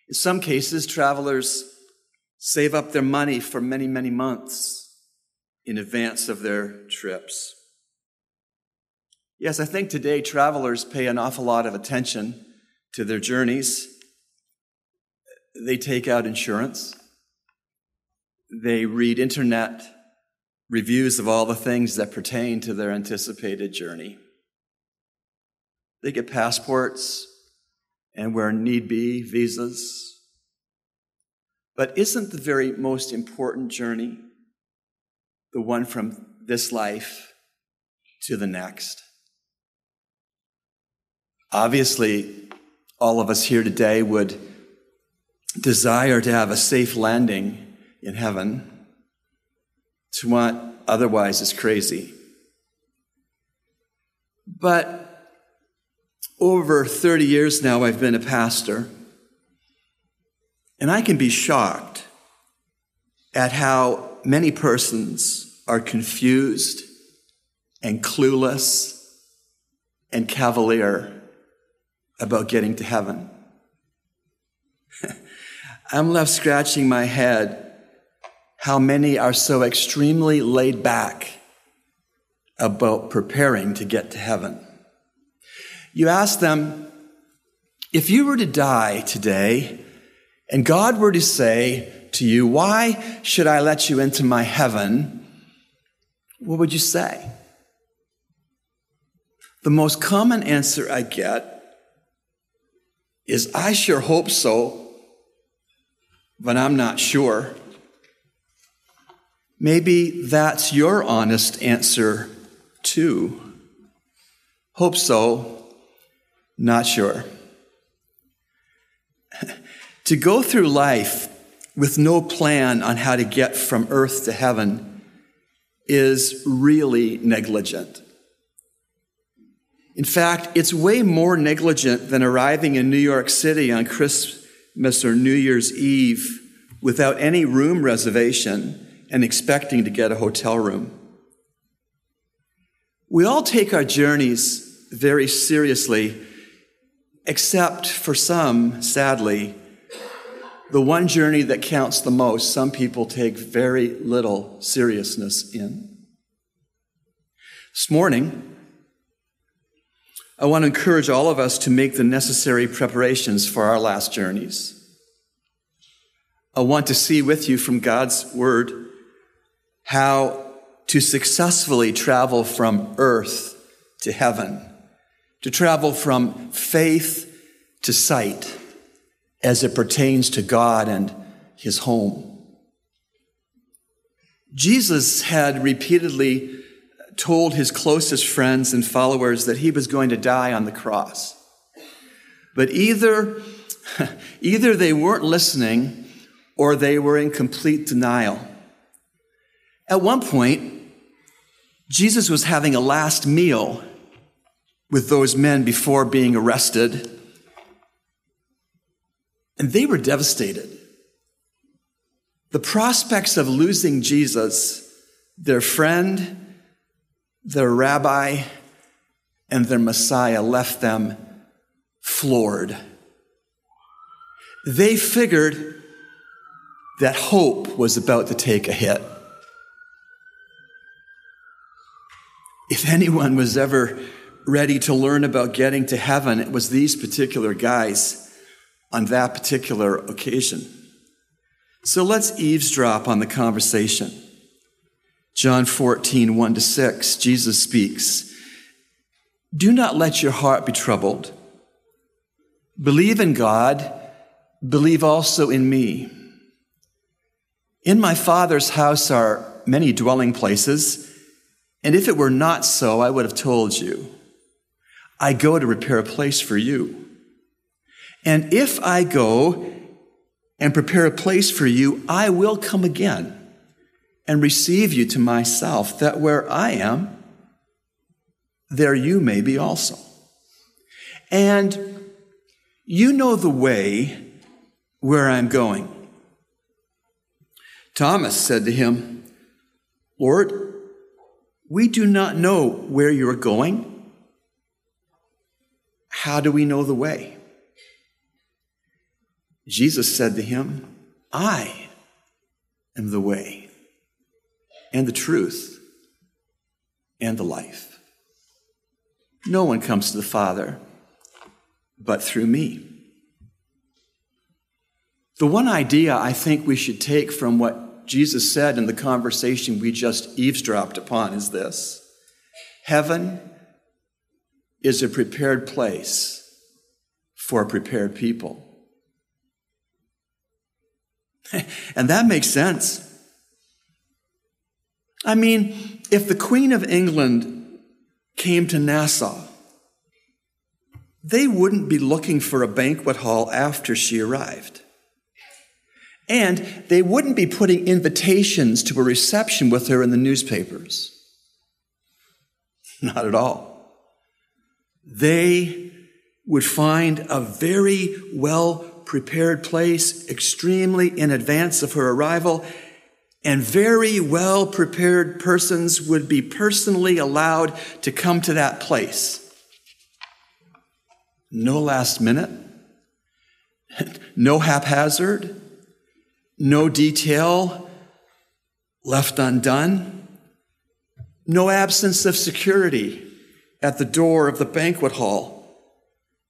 In some cases, travelers save up their money for many, many months in advance of their trips. Yes, I think today travelers pay an awful lot of attention to their journeys. They take out insurance. They read internet reviews of all the things that pertain to their anticipated journey. They get passports and, where need be, visas. But isn't the very most important journey the one from this life to the next? Obviously, all of us here today would desire to have a safe landing in heaven. To want otherwise is crazy. But over thirty years now, I've been a pastor, and I can be shocked at how many persons are confused and clueless and cavalier about getting to heaven. I'm left scratching my head how many are so extremely laid back about preparing to get to heaven. You ask them, if you were to die today and God were to say to you, why should I let you into my heaven? What would you say? The most common answer I get is, I sure hope so, but I'm not sure. Maybe that's your honest answer too. Hope so, not sure. To go through life with no plan on how to get from earth to heaven is really negligent. In fact, it's way more negligent than arriving in New York City on Christmas or New Year's Eve without any room reservation and expecting to get a hotel room. We all take our journeys very seriously, except for some, sadly, the one journey that counts the most, some people take very little seriousness in. This morning, I want to encourage all of us to make the necessary preparations for our last journeys. I want to see with you from God's word how to successfully travel from earth to heaven, to travel from faith to sight, as it pertains to God and his home. Jesus had repeatedly told his closest friends and followers that he was going to die on the cross. But either, either they weren't listening or they were in complete denial. At one point, Jesus was having a last meal with those men before being arrested, and they were devastated. The prospects of losing Jesus, their friend, their rabbi, and their Messiah, left them floored. They figured that hope was about to take a hit. If anyone was ever ready to learn about getting to heaven, it was these particular guys on that particular occasion. So let's eavesdrop on the conversation. John fourteen, one to six, Jesus speaks, "Do not let your heart be troubled. Believe in God, believe also in me. In my Father's house are many dwelling places, and if it were not so, I would have told you. I go to prepare a place for you. And if I go and prepare a place for you, I will come again and receive you to myself, that where I am, there you may be also. And you know the way where I'm going." Thomas said to him, "Lord, we do not know where you are going. How do we know the way?" Jesus said to him, "I am the way and the truth and the life. No one comes to the Father but through me." The one idea I think we should take from what Jesus said in the conversation we just eavesdropped upon is this: heaven is a prepared place for prepared people. And that makes sense. I mean, if the Queen of England came to Nassau, they wouldn't be looking for a banquet hall after she arrived. And they wouldn't be putting invitations to a reception with her in the newspapers. Not at all. They would find a very well prepared place extremely in advance of her arrival, and very well prepared persons would be personally allowed to come to that place. No last minute, no haphazard, no detail left undone, no absence of security at the door of the banquet hall.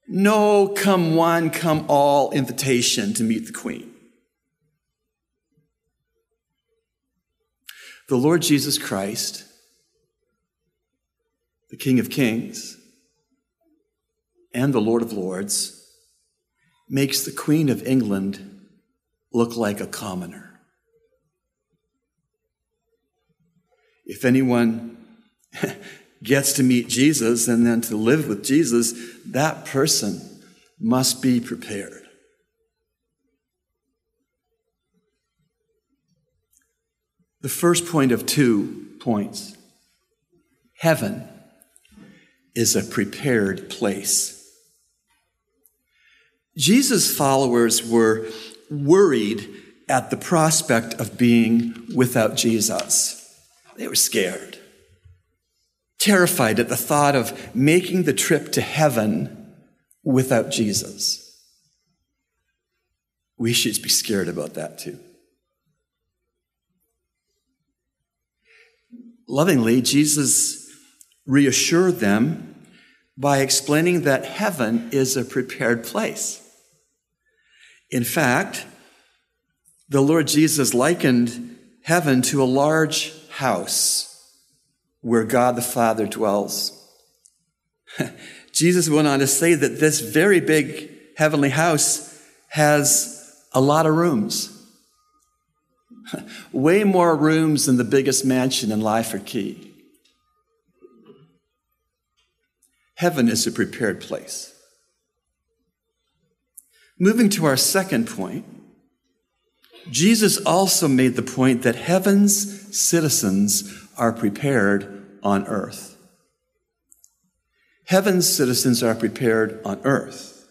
No come one, come all invitation to meet the Queen. The Lord Jesus Christ, the King of Kings and the Lord of Lords, makes the Queen of England look like a commoner. If anyone gets to meet Jesus and then to live with Jesus, that person must be prepared. The first point of two points: heaven is a prepared place. Jesus' followers were worried at the prospect of being without Jesus. They were scared, terrified at the thought of making the trip to heaven without Jesus. We should be scared about that too. Lovingly, Jesus reassured them by explaining that heaven is a prepared place. In fact, the Lord Jesus likened heaven to a large house where God the Father dwells. Jesus went on to say that this very big heavenly house has a lot of rooms. Way more rooms than the biggest mansion in life or Key. Heaven is a prepared place. Moving to our second point, Jesus also made the point that heaven's citizens are prepared on earth. Heaven's citizens are prepared on earth.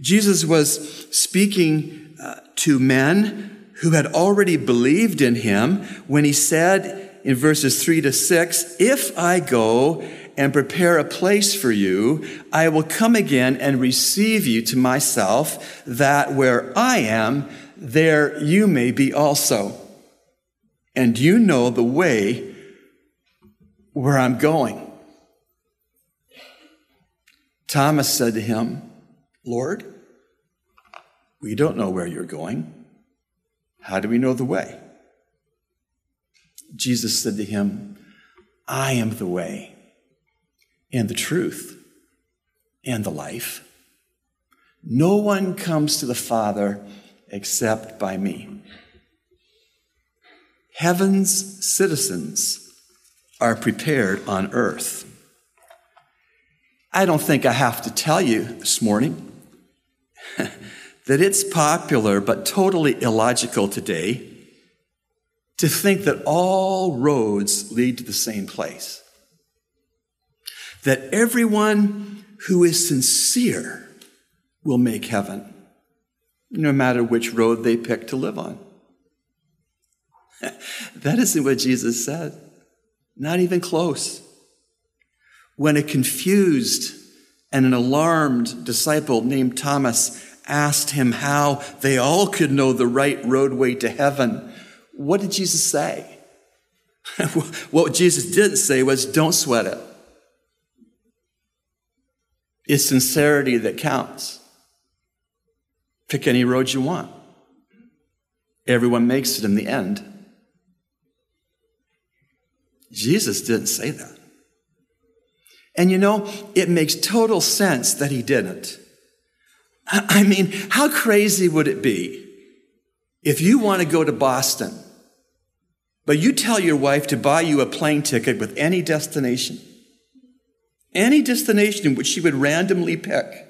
Jesus was speaking uh, to men who had already believed in him when he said in verses three to six, "If I go and prepare a place for you, I will come again and receive you to myself, that where I am, there you may be also. And you know the way where I'm going." Thomas said to him, "Lord, we don't know where you're going. How do we know the way?" Jesus said to him, "I am the way and the truth and the life. No one comes to the Father except by me." Heaven's citizens are prepared on earth. I don't think I have to tell you this morning that it's popular but totally illogical today to think that all roads lead to the same place. That everyone who is sincere will make heaven, no matter which road they pick to live on. That isn't what Jesus said. Not even close. When a confused and an alarmed disciple named Thomas asked him how they all could know the right roadway to heaven, what did Jesus say? What Jesus didn't say was, don't sweat it. It's sincerity that counts. Pick any road you want. Everyone makes it in the end. Jesus didn't say that. And you know, it makes total sense that he didn't. I mean, how crazy would it be if you want to go to Boston, but you tell your wife to buy you a plane ticket with any destination, any destination which she would randomly pick.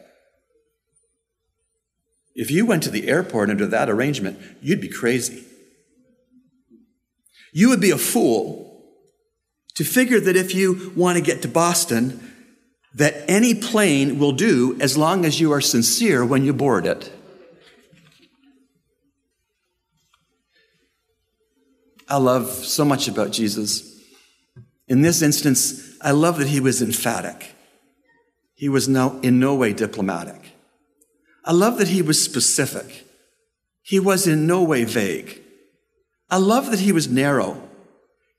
If you went to the airport under that arrangement, you'd be crazy. You would be a fool to figure that if you want to get to Boston, that any plane will do as long as you are sincere when you board it. I love so much about Jesus. In this instance, I love that he was emphatic. He was no, in no way diplomatic. I love that he was specific. He was in no way vague. I love that he was narrow.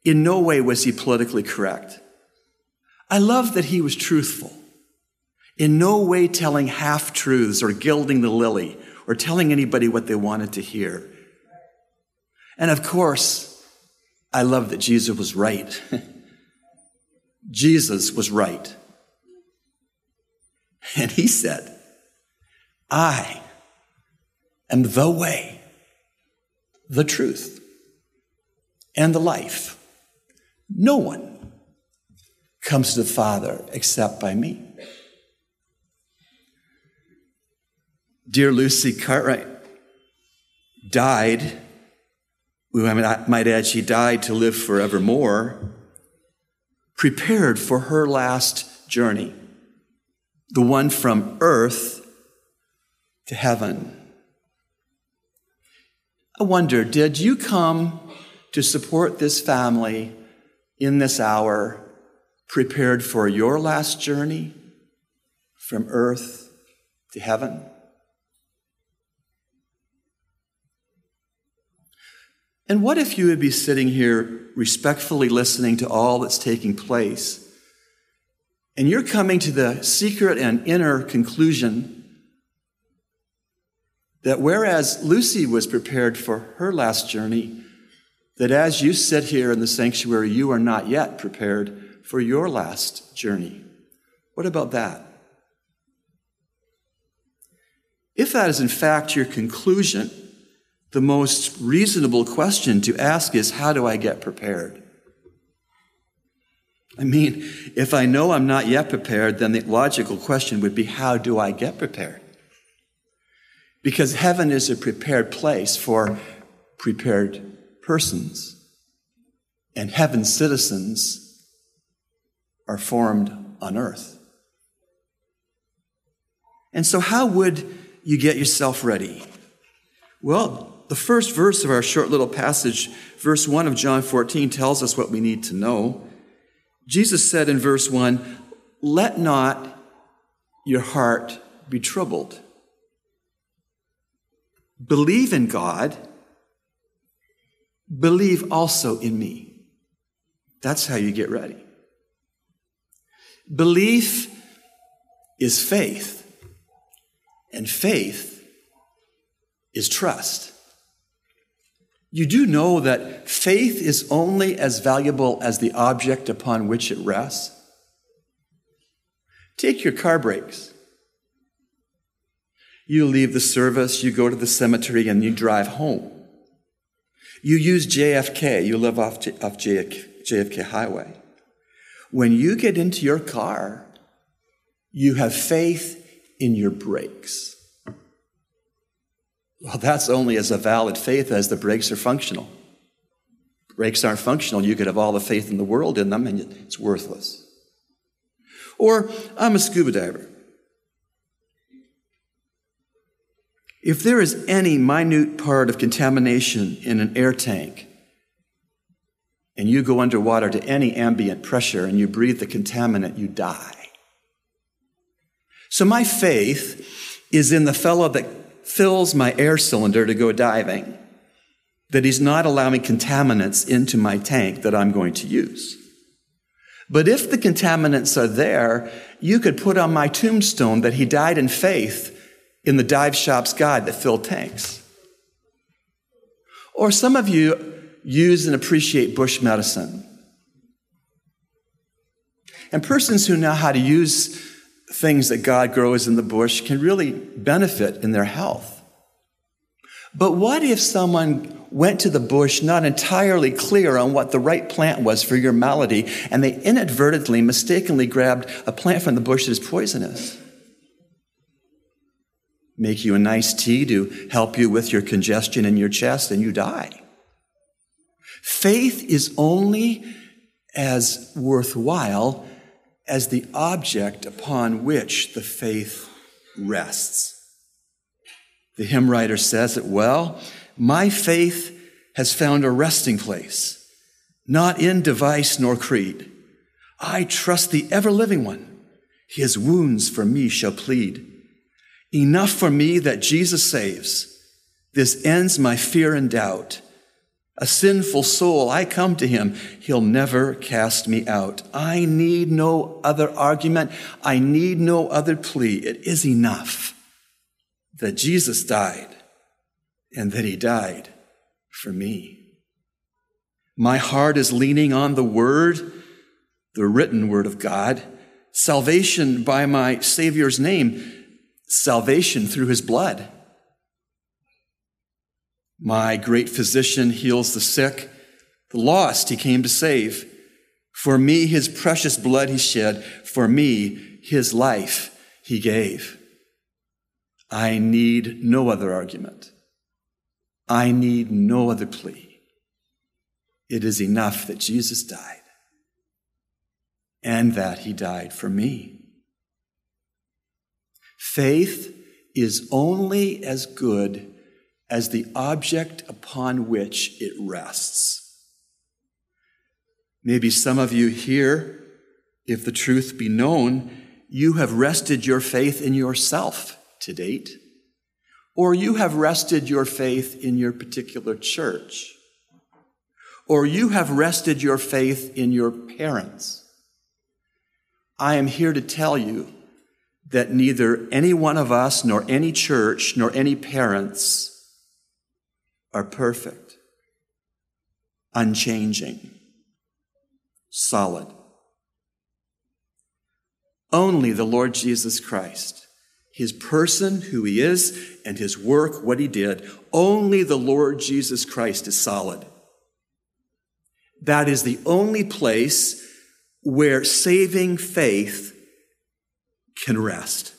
In no way was he politically correct. I love that he was truthful, in no way telling half-truths or gilding the lily or telling anybody what they wanted to hear. And of course, I love that Jesus was right. Jesus was right. And he said, "I am the way, the truth, and the life. No one comes to the Father except by me." Dear Lucy Cartwright died, we might add she died to live forevermore, prepared for her last journey, the one from earth to heaven. I wonder, did you come to support this family in this hour, prepared for your last journey from earth to heaven? And what if you would be sitting here respectfully listening to all that's taking place, and you're coming to the secret and inner conclusion that whereas Lucy was prepared for her last journey, that as you sit here in the sanctuary, you are not yet prepared for your last journey. What about that? If that is in fact your conclusion, the most reasonable question to ask is, how do I get prepared? I mean, if I know I'm not yet prepared, then the logical question would be, how do I get prepared? Because heaven is a prepared place for prepared persons. And heaven's citizens are formed on earth. And so how would you get yourself ready? Well, the first verse of our short little passage, verse one of John fourteen, tells us what we need to know. Jesus said in verse one, "Let not your heart be troubled. Believe in God, believe also in me." That's how you get ready. Belief is faith, and faith is trust. You do know that faith is only as valuable as the object upon which it rests. Take your car brakes. You leave the service, you go to the cemetery, and you drive home. You use J F K, you live off, off J F K Highway. When you get into your car, you have faith in your brakes. Well, that's only as a valid faith as the brakes are functional. Brakes aren't functional. You could have all the faith in the world in them, and it's worthless. Or, I'm a scuba diver. If there is any minute part of contamination in an air tank, and you go underwater to any ambient pressure and you breathe the contaminant, you die. So my faith is in the fellow that fills my air cylinder to go diving, that he's not allowing contaminants into my tank that I'm going to use. But if the contaminants are there, you could put on my tombstone that he died in faith in the dive shop's guide that filled tanks. Or some of you use and appreciate bush medicine. And persons who know how to use things that God grows in the bush can really benefit in their health. But what if someone went to the bush not entirely clear on what the right plant was for your malady, and they inadvertently, mistakenly grabbed a plant from the bush that is poisonous? Make you a nice tea to help you with your congestion in your chest, and you die. Faith is only as worthwhile as the object upon which the faith rests. The hymn writer says it well, "My faith has found a resting place, not in device nor creed. I trust the ever-living one. His wounds for me shall plead. Enough for me that Jesus saves. This ends my fear and doubt. A sinful soul, I come to him. He'll never cast me out. I need no other argument. I need no other plea. It is enough that Jesus died and that he died for me. My heart is leaning on the word, the written word of God, salvation by my Savior's name, salvation through his blood. My great physician heals the sick, the lost he came to save. For me, his precious blood he shed. For me, his life he gave. I need no other argument. I need no other plea. It is enough that Jesus died and that he died for me." Faith is only as good as the object upon which it rests. Maybe some of you here, if the truth be known, you have rested your faith in yourself to date, or you have rested your faith in your particular church, or you have rested your faith in your parents. I am here to tell you that neither any one of us, nor any church, nor any parents are perfect, unchanging, solid. Only the Lord Jesus Christ his person, who he is, and his work, what he did. Only the Lord Jesus Christ is solid. That is the only place where saving faith can rest.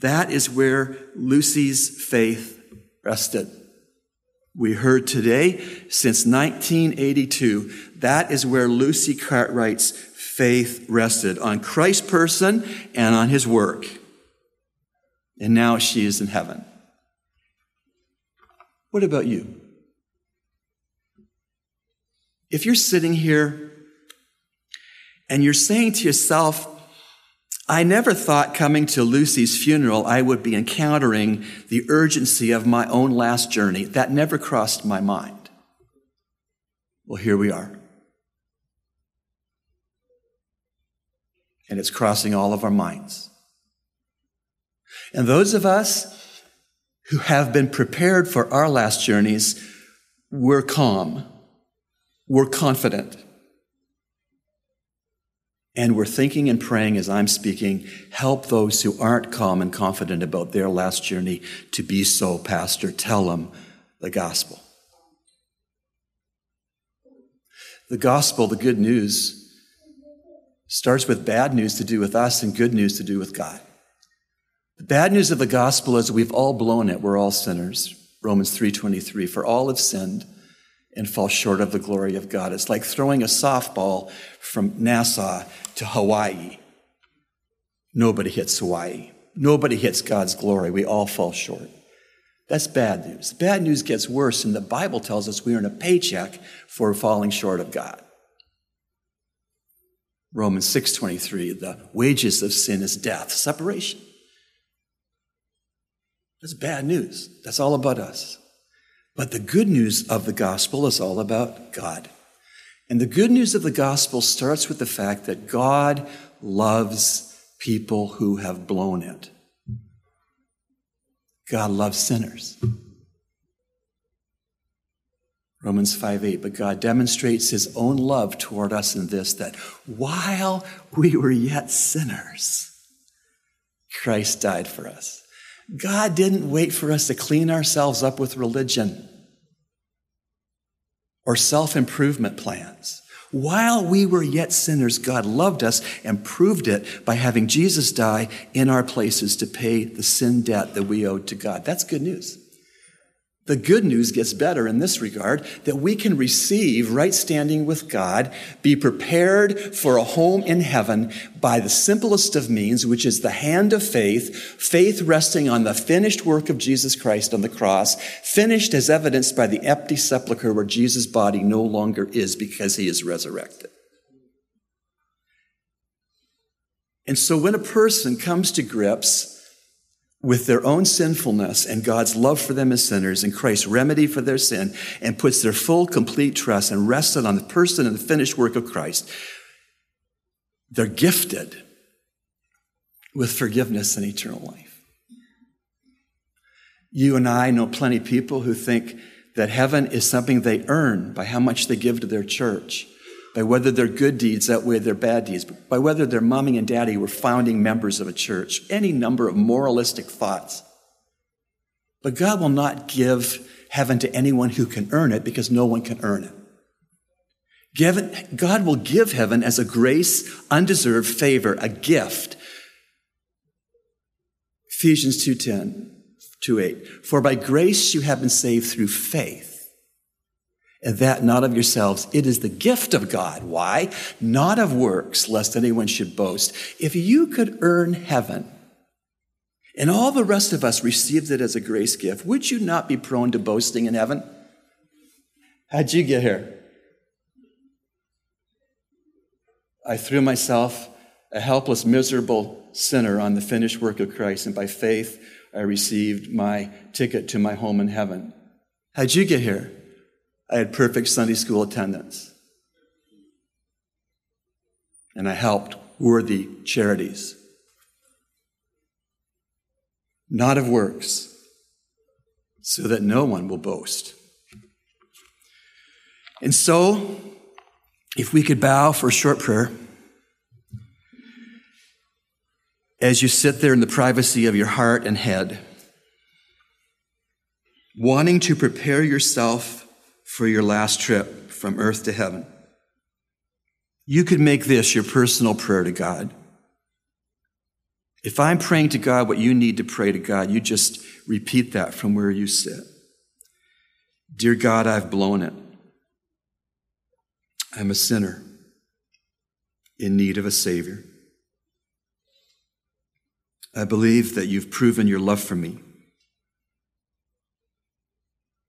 That is where Lucy's faith rested. We heard today, since nineteen eighty-two, that is where Lucy Cartwright's faith rested, on Christ's person and on his work. And now she is in heaven. What about you? If you're sitting here and you're saying to yourself, I never thought coming to Lucy's funeral I would be encountering the urgency of my own last journey. That never crossed my mind. Well, here we are. And it's crossing all of our minds. And those of us who have been prepared for our last journeys, we're calm, we're confident, and we're thinking and praying as I'm speaking, help those who aren't calm and confident about their last journey to be so, Pastor. Tell them the gospel. The gospel, the good news, starts with bad news to do with us and good news to do with God. The bad news of the gospel is we've all blown it. We're all sinners. Romans three twenty-three, for all have sinned and fall short of the glory of God. It's like throwing a softball from Nassau to Hawaii. Nobody hits Hawaii. Nobody hits God's glory. We all fall short. That's bad news. Bad news gets worse, and the Bible tells us we earn a paycheck for falling short of God. Romans six twenty-three, the wages of sin is death, separation. That's bad news. That's all about us. But the good news of the gospel is all about God. And the good news of the gospel starts with the fact that God loves people who have blown it. God loves sinners. Romans five eight, but God demonstrates his own love toward us in this, that while we were yet sinners, Christ died for us. God didn't wait for us to clean ourselves up with religion or self-improvement plans. While we were yet sinners, God loved us and proved it by having Jesus die in our places to pay the sin debt that we owed to God. That's good news. The good news gets better in this regard, that we can receive right standing with God, be prepared for a home in heaven by the simplest of means, which is the hand of faith, faith resting on the finished work of Jesus Christ on the cross, finished as evidenced by the empty sepulcher where Jesus' body no longer is because he is resurrected. And so when a person comes to grips with their own sinfulness and God's love for them as sinners and Christ's remedy for their sin, and puts their full, complete trust and rested on the person and the finished work of Christ, they're gifted with forgiveness and eternal life. You and I know plenty of people who think that heaven is something they earn by how much they give to their church, by whether their good deeds outweigh their bad deeds, by whether their mommy and daddy were founding members of a church, any number of moralistic thoughts. But God will not give heaven to anyone who can earn it, because no one can earn it. God will give heaven as a grace, undeserved favor, a gift. Ephesians two ten, two eight, for by grace you have been saved through faith, and that not of yourselves. It is the gift of God. Why? Not of works, lest anyone should boast. If you could earn heaven, and all the rest of us received it as a grace gift, would you not be prone to boasting in heaven? How'd you get here? I threw myself, a helpless, miserable sinner, on the finished work of Christ, and by faith I received my ticket to my home in heaven. How'd you get here? I had perfect Sunday school attendance, and I helped worthy charities. Not of works, so that no one will boast. And so, if we could bow for a short prayer, as you sit there in the privacy of your heart and head, wanting to prepare yourself for your last trip from earth to heaven. You could make this your personal prayer to God. If I'm praying to God what you need to pray to God, you just repeat that from where you sit. Dear God, I've blown it. I'm a sinner in need of a Savior. I believe that you've proven your love for me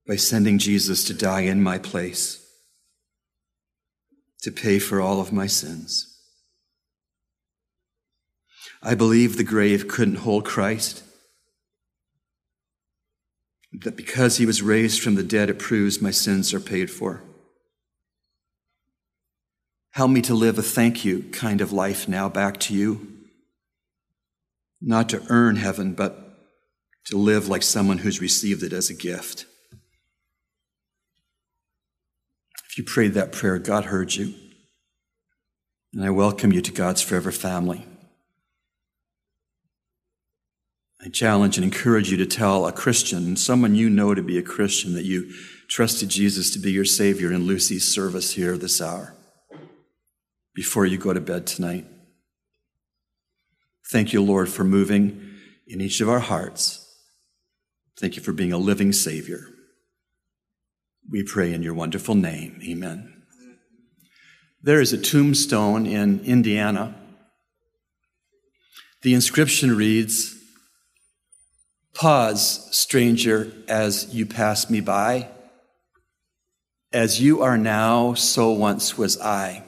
by sending Jesus to die in my place, to pay for all of my sins. I believe the grave couldn't hold Christ, that because he was raised from the dead, it proves my sins are paid for. Help me to live a thank you kind of life now back to you. Not to earn heaven, but to live like someone who's received it as a gift. If you prayed that prayer, God heard you. And I welcome you to God's forever family. I challenge and encourage you to tell a Christian, someone you know to be a Christian, that you trusted Jesus to be your Savior in Lucy's service here this hour, before you go to bed tonight. Thank you, Lord, for moving in each of our hearts. Thank you for being a living Savior. We pray in your wonderful name. Amen. There is a tombstone in Indiana. The inscription reads, "Pause, stranger, as you pass me by. As you are now, so once was I.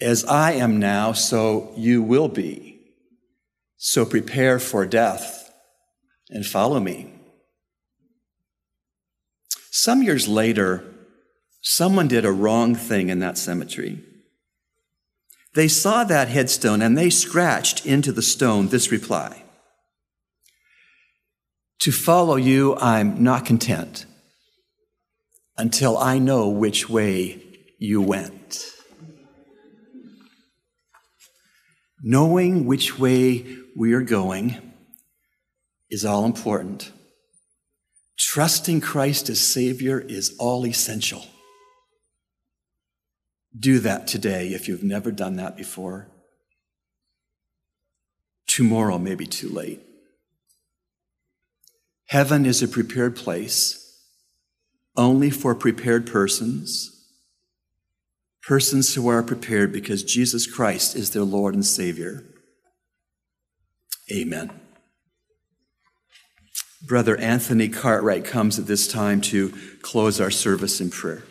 As I am now, so you will be. So prepare for death and follow me." Some years later, someone did a wrong thing in that cemetery. They saw that headstone and they scratched into the stone this reply: "To follow you, I'm not content until I know which way you went." Knowing which way we are going is all important. Trusting Christ as Savior is all essential. Do that today if you've never done that before. Tomorrow may be too late. Heaven is a prepared place only for prepared persons. Persons who are prepared because Jesus Christ is their Lord and Savior. Amen. Brother Anthony Cartwright comes at this time to close our service in prayer.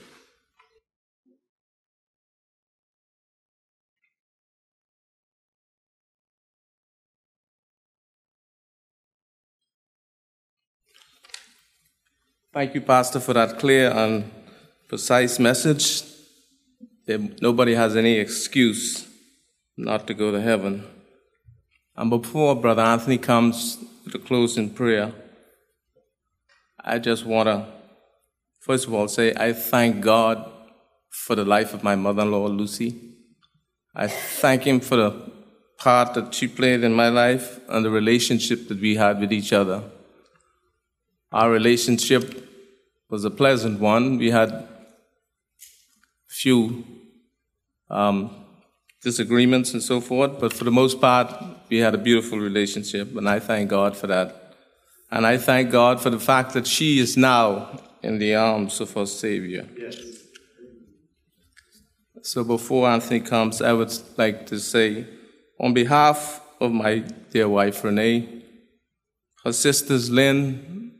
Thank you, Pastor, for that clear and precise message. Nobody has any excuse not to go to heaven. And before Brother Anthony comes to close in prayer, I just want to, first of all, say I thank God for the life of my mother-in-law, Lucy. I thank him for the part that she played in my life and the relationship that we had with each other. Our relationship was a pleasant one. We had few um, disagreements and so forth, but for the most part, we had a beautiful relationship, and I thank God for that. And I thank God for the fact that she is now in the arms of her Savior. Yes. So before Anthony comes, I would like to say, on behalf of my dear wife, Renee, her sisters, Lynn,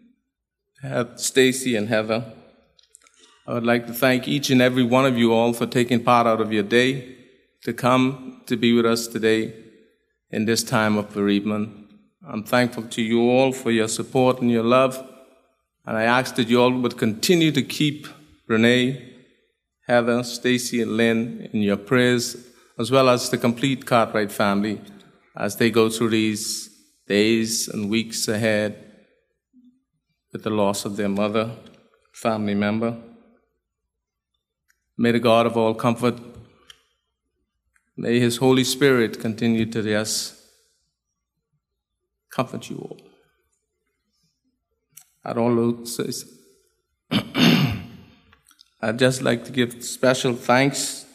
Stacy, and Heather, I would like to thank each and every one of you all for taking part out of your day to come to be with us today in this time of bereavement. I'm thankful to you all for your support and your love, and I ask that you all would continue to keep Renee, Heather, Stacy, and Lynn in your prayers, as well as the complete Cartwright family as they go through these days and weeks ahead with the loss of their mother, family member. May the God of all comfort, may his Holy Spirit continue to, yes, comfort you all. I'd also say, I'd just like to give special thanks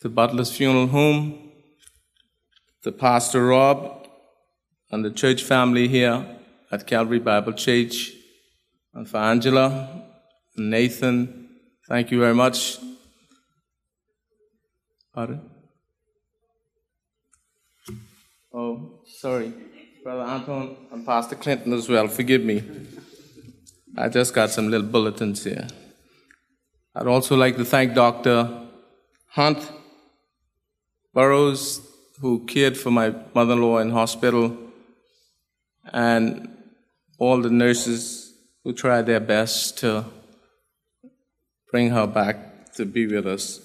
to Butler's Funeral Home, to Pastor Rob, and the church family here at Calvary Bible Church, and for Angela and Nathan. Thank you very much. Pardon? Oh, sorry. Brother Anton and Pastor Clinton as well. Forgive me. I just got some little bulletins here. I'd also like to thank Doctor Hunt Burroughs, who cared for my mother-in-law in hospital, and all the nurses who tried their best to bring her back to be with us.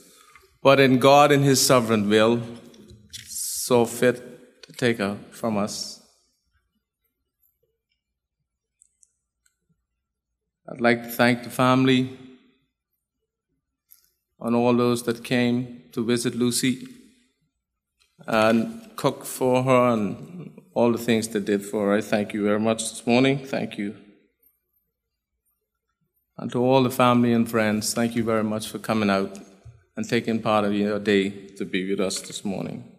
But in God, in His sovereign will, saw fit to take her from us. I'd like to thank the family and all those that came to visit Lucy and cook for her and all the things they did for her. I thank you very much this morning. Thank you. And to all the family and friends, thank you very much for coming out and taking part of your day to be with us this morning.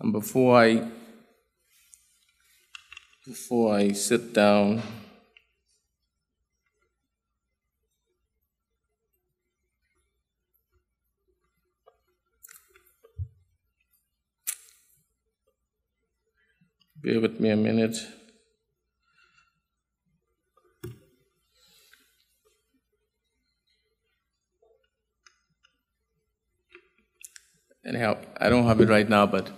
And before I, before I sit down, bear with me a minute. Anyhow, I don't have it right now, but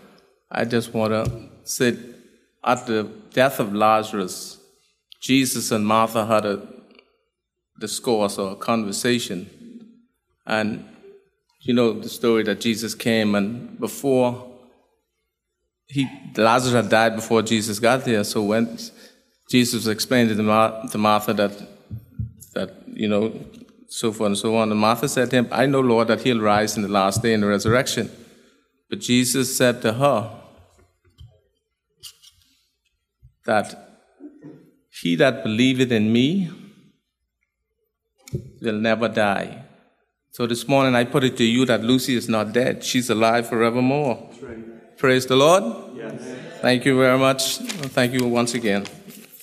I just want to say at the death of Lazarus, Jesus and Martha had a discourse or a conversation. And you know the story that Jesus came, and before He, Lazarus had died before Jesus got there, so when Jesus explained to, Mar- to Martha that, that, you know, so forth and so on, and Martha said to him, I know, Lord, that he'll rise in the last day in the resurrection. But Jesus said to her that he that believeth in me will never die. So this morning I put it to you that Lucy is not dead. She's alive forevermore. That's right. Praise the Lord. Yes. Thank you very much. Thank you once again.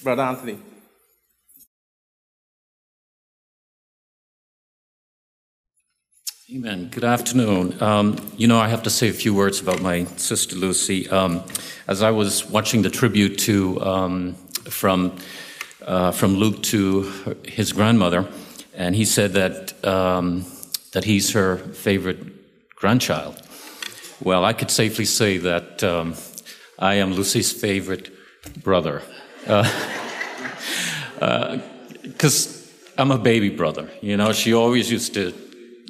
Brother Anthony. Amen. Good afternoon. Um, you know, I have to say a few words about my sister Lucy. Um, as I was watching the tribute to um, from uh, from Luke to her, his grandmother, and he said that um, that he's her favorite grandchild. Well, I could safely say that um, I am Lucy's favorite brother, because uh, uh, I'm a baby brother. You know, she always used to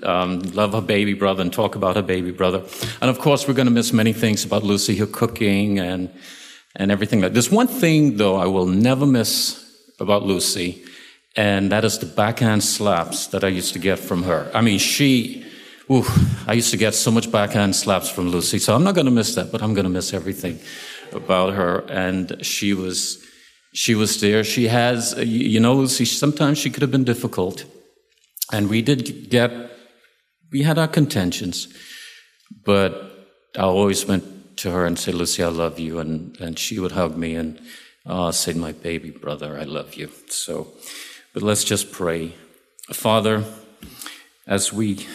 um, love her baby brother and talk about her baby brother. And of course, we're going to miss many things about Lucy, her cooking and and everything like that. There's one thing, though, I will never miss about Lucy, and that is the backhand slaps that I used to get from her. I mean, she... Ooh, I used to get so much backhand slaps from Lucy, so I'm not going to miss that, but I'm going to miss everything about her. And she was, she was there. She has, you know, Lucy, sometimes she could have been difficult, and we did get, we had our contentions, but I always went to her and said, Lucy, I love you, and, and she would hug me and uh, say, my baby brother, I love you. So, but let's just pray. Father, as we...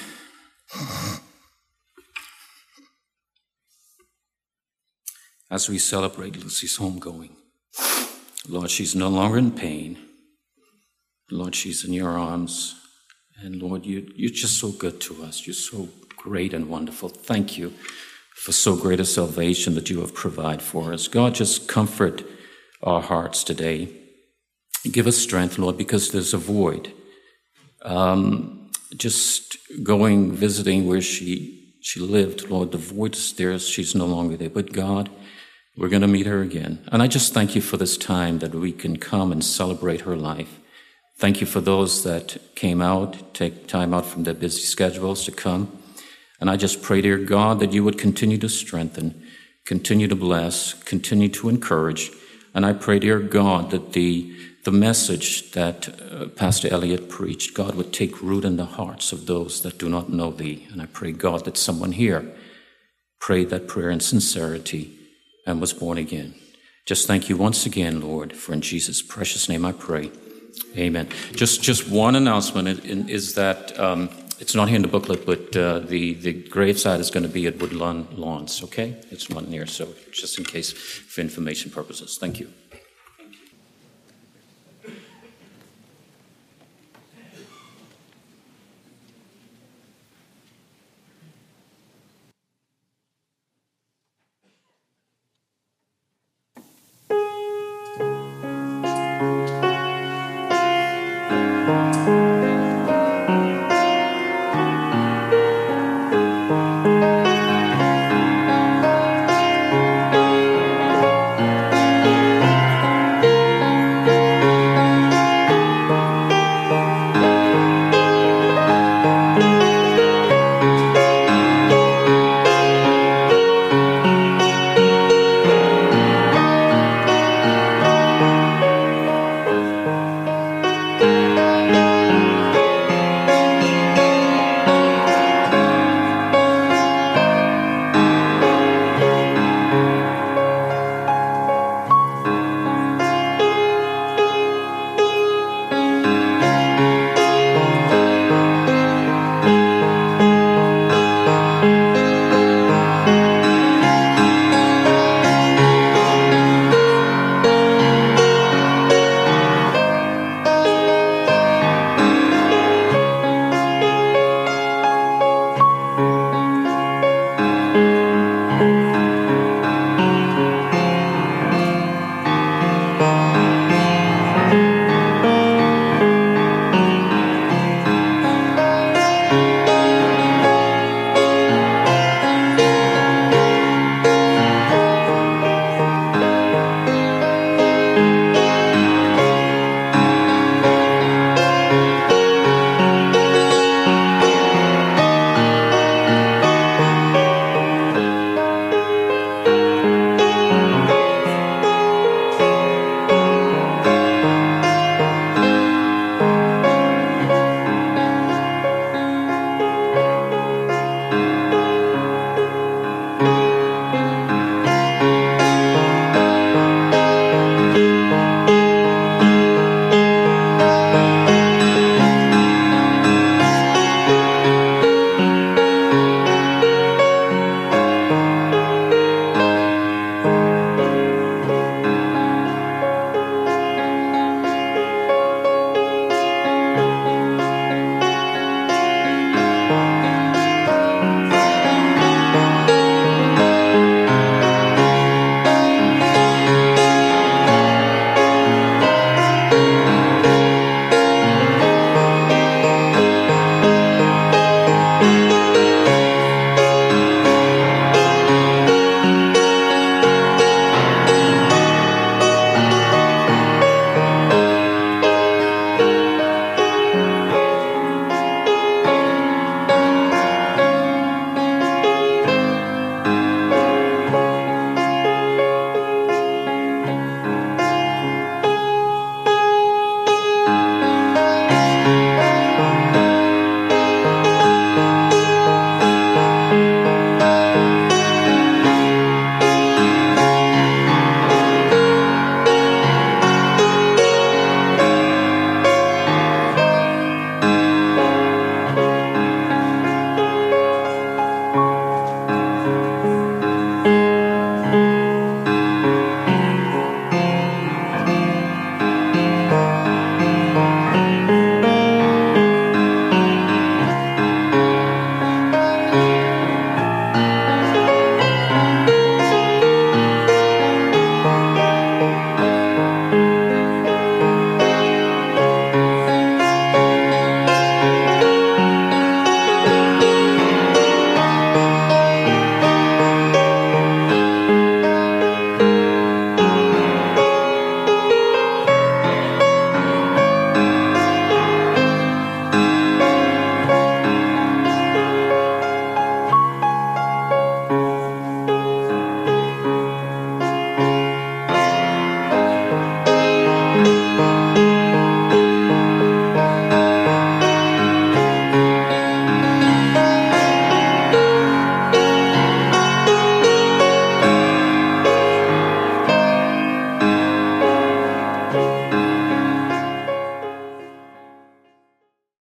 As we celebrate Lucy's homegoing, Lord, she's no longer in pain. Lord, she's in your arms. And Lord, you, you're just so good to us. You're so great and wonderful. Thank you for so great a salvation that you have provided for us. God, just comfort our hearts today. Give us strength, Lord, because there's a void. Um... Just going, visiting where she, she lived, Lord, the void is there. She's no longer there. But God, we're going to meet her again. And I just thank you for this time that we can come and celebrate her life. Thank you for those that came out, take time out from their busy schedules to come. And I just pray, dear God, that you would continue to strengthen, continue to bless, continue to encourage. And I pray, dear God, that the the message that uh, Pastor Elliott preached, God, would take root in the hearts of those that do not know thee. And I pray, God, that someone here prayed that prayer in sincerity and was born again. Just thank you once again, Lord, for in Jesus' precious name I pray. Amen. Just just one announcement is that um, it's not here in the booklet, but uh, the, the gravesite is going to be at Woodlawn Lawns, okay? It's not near, so just in case for information purposes. Thank you.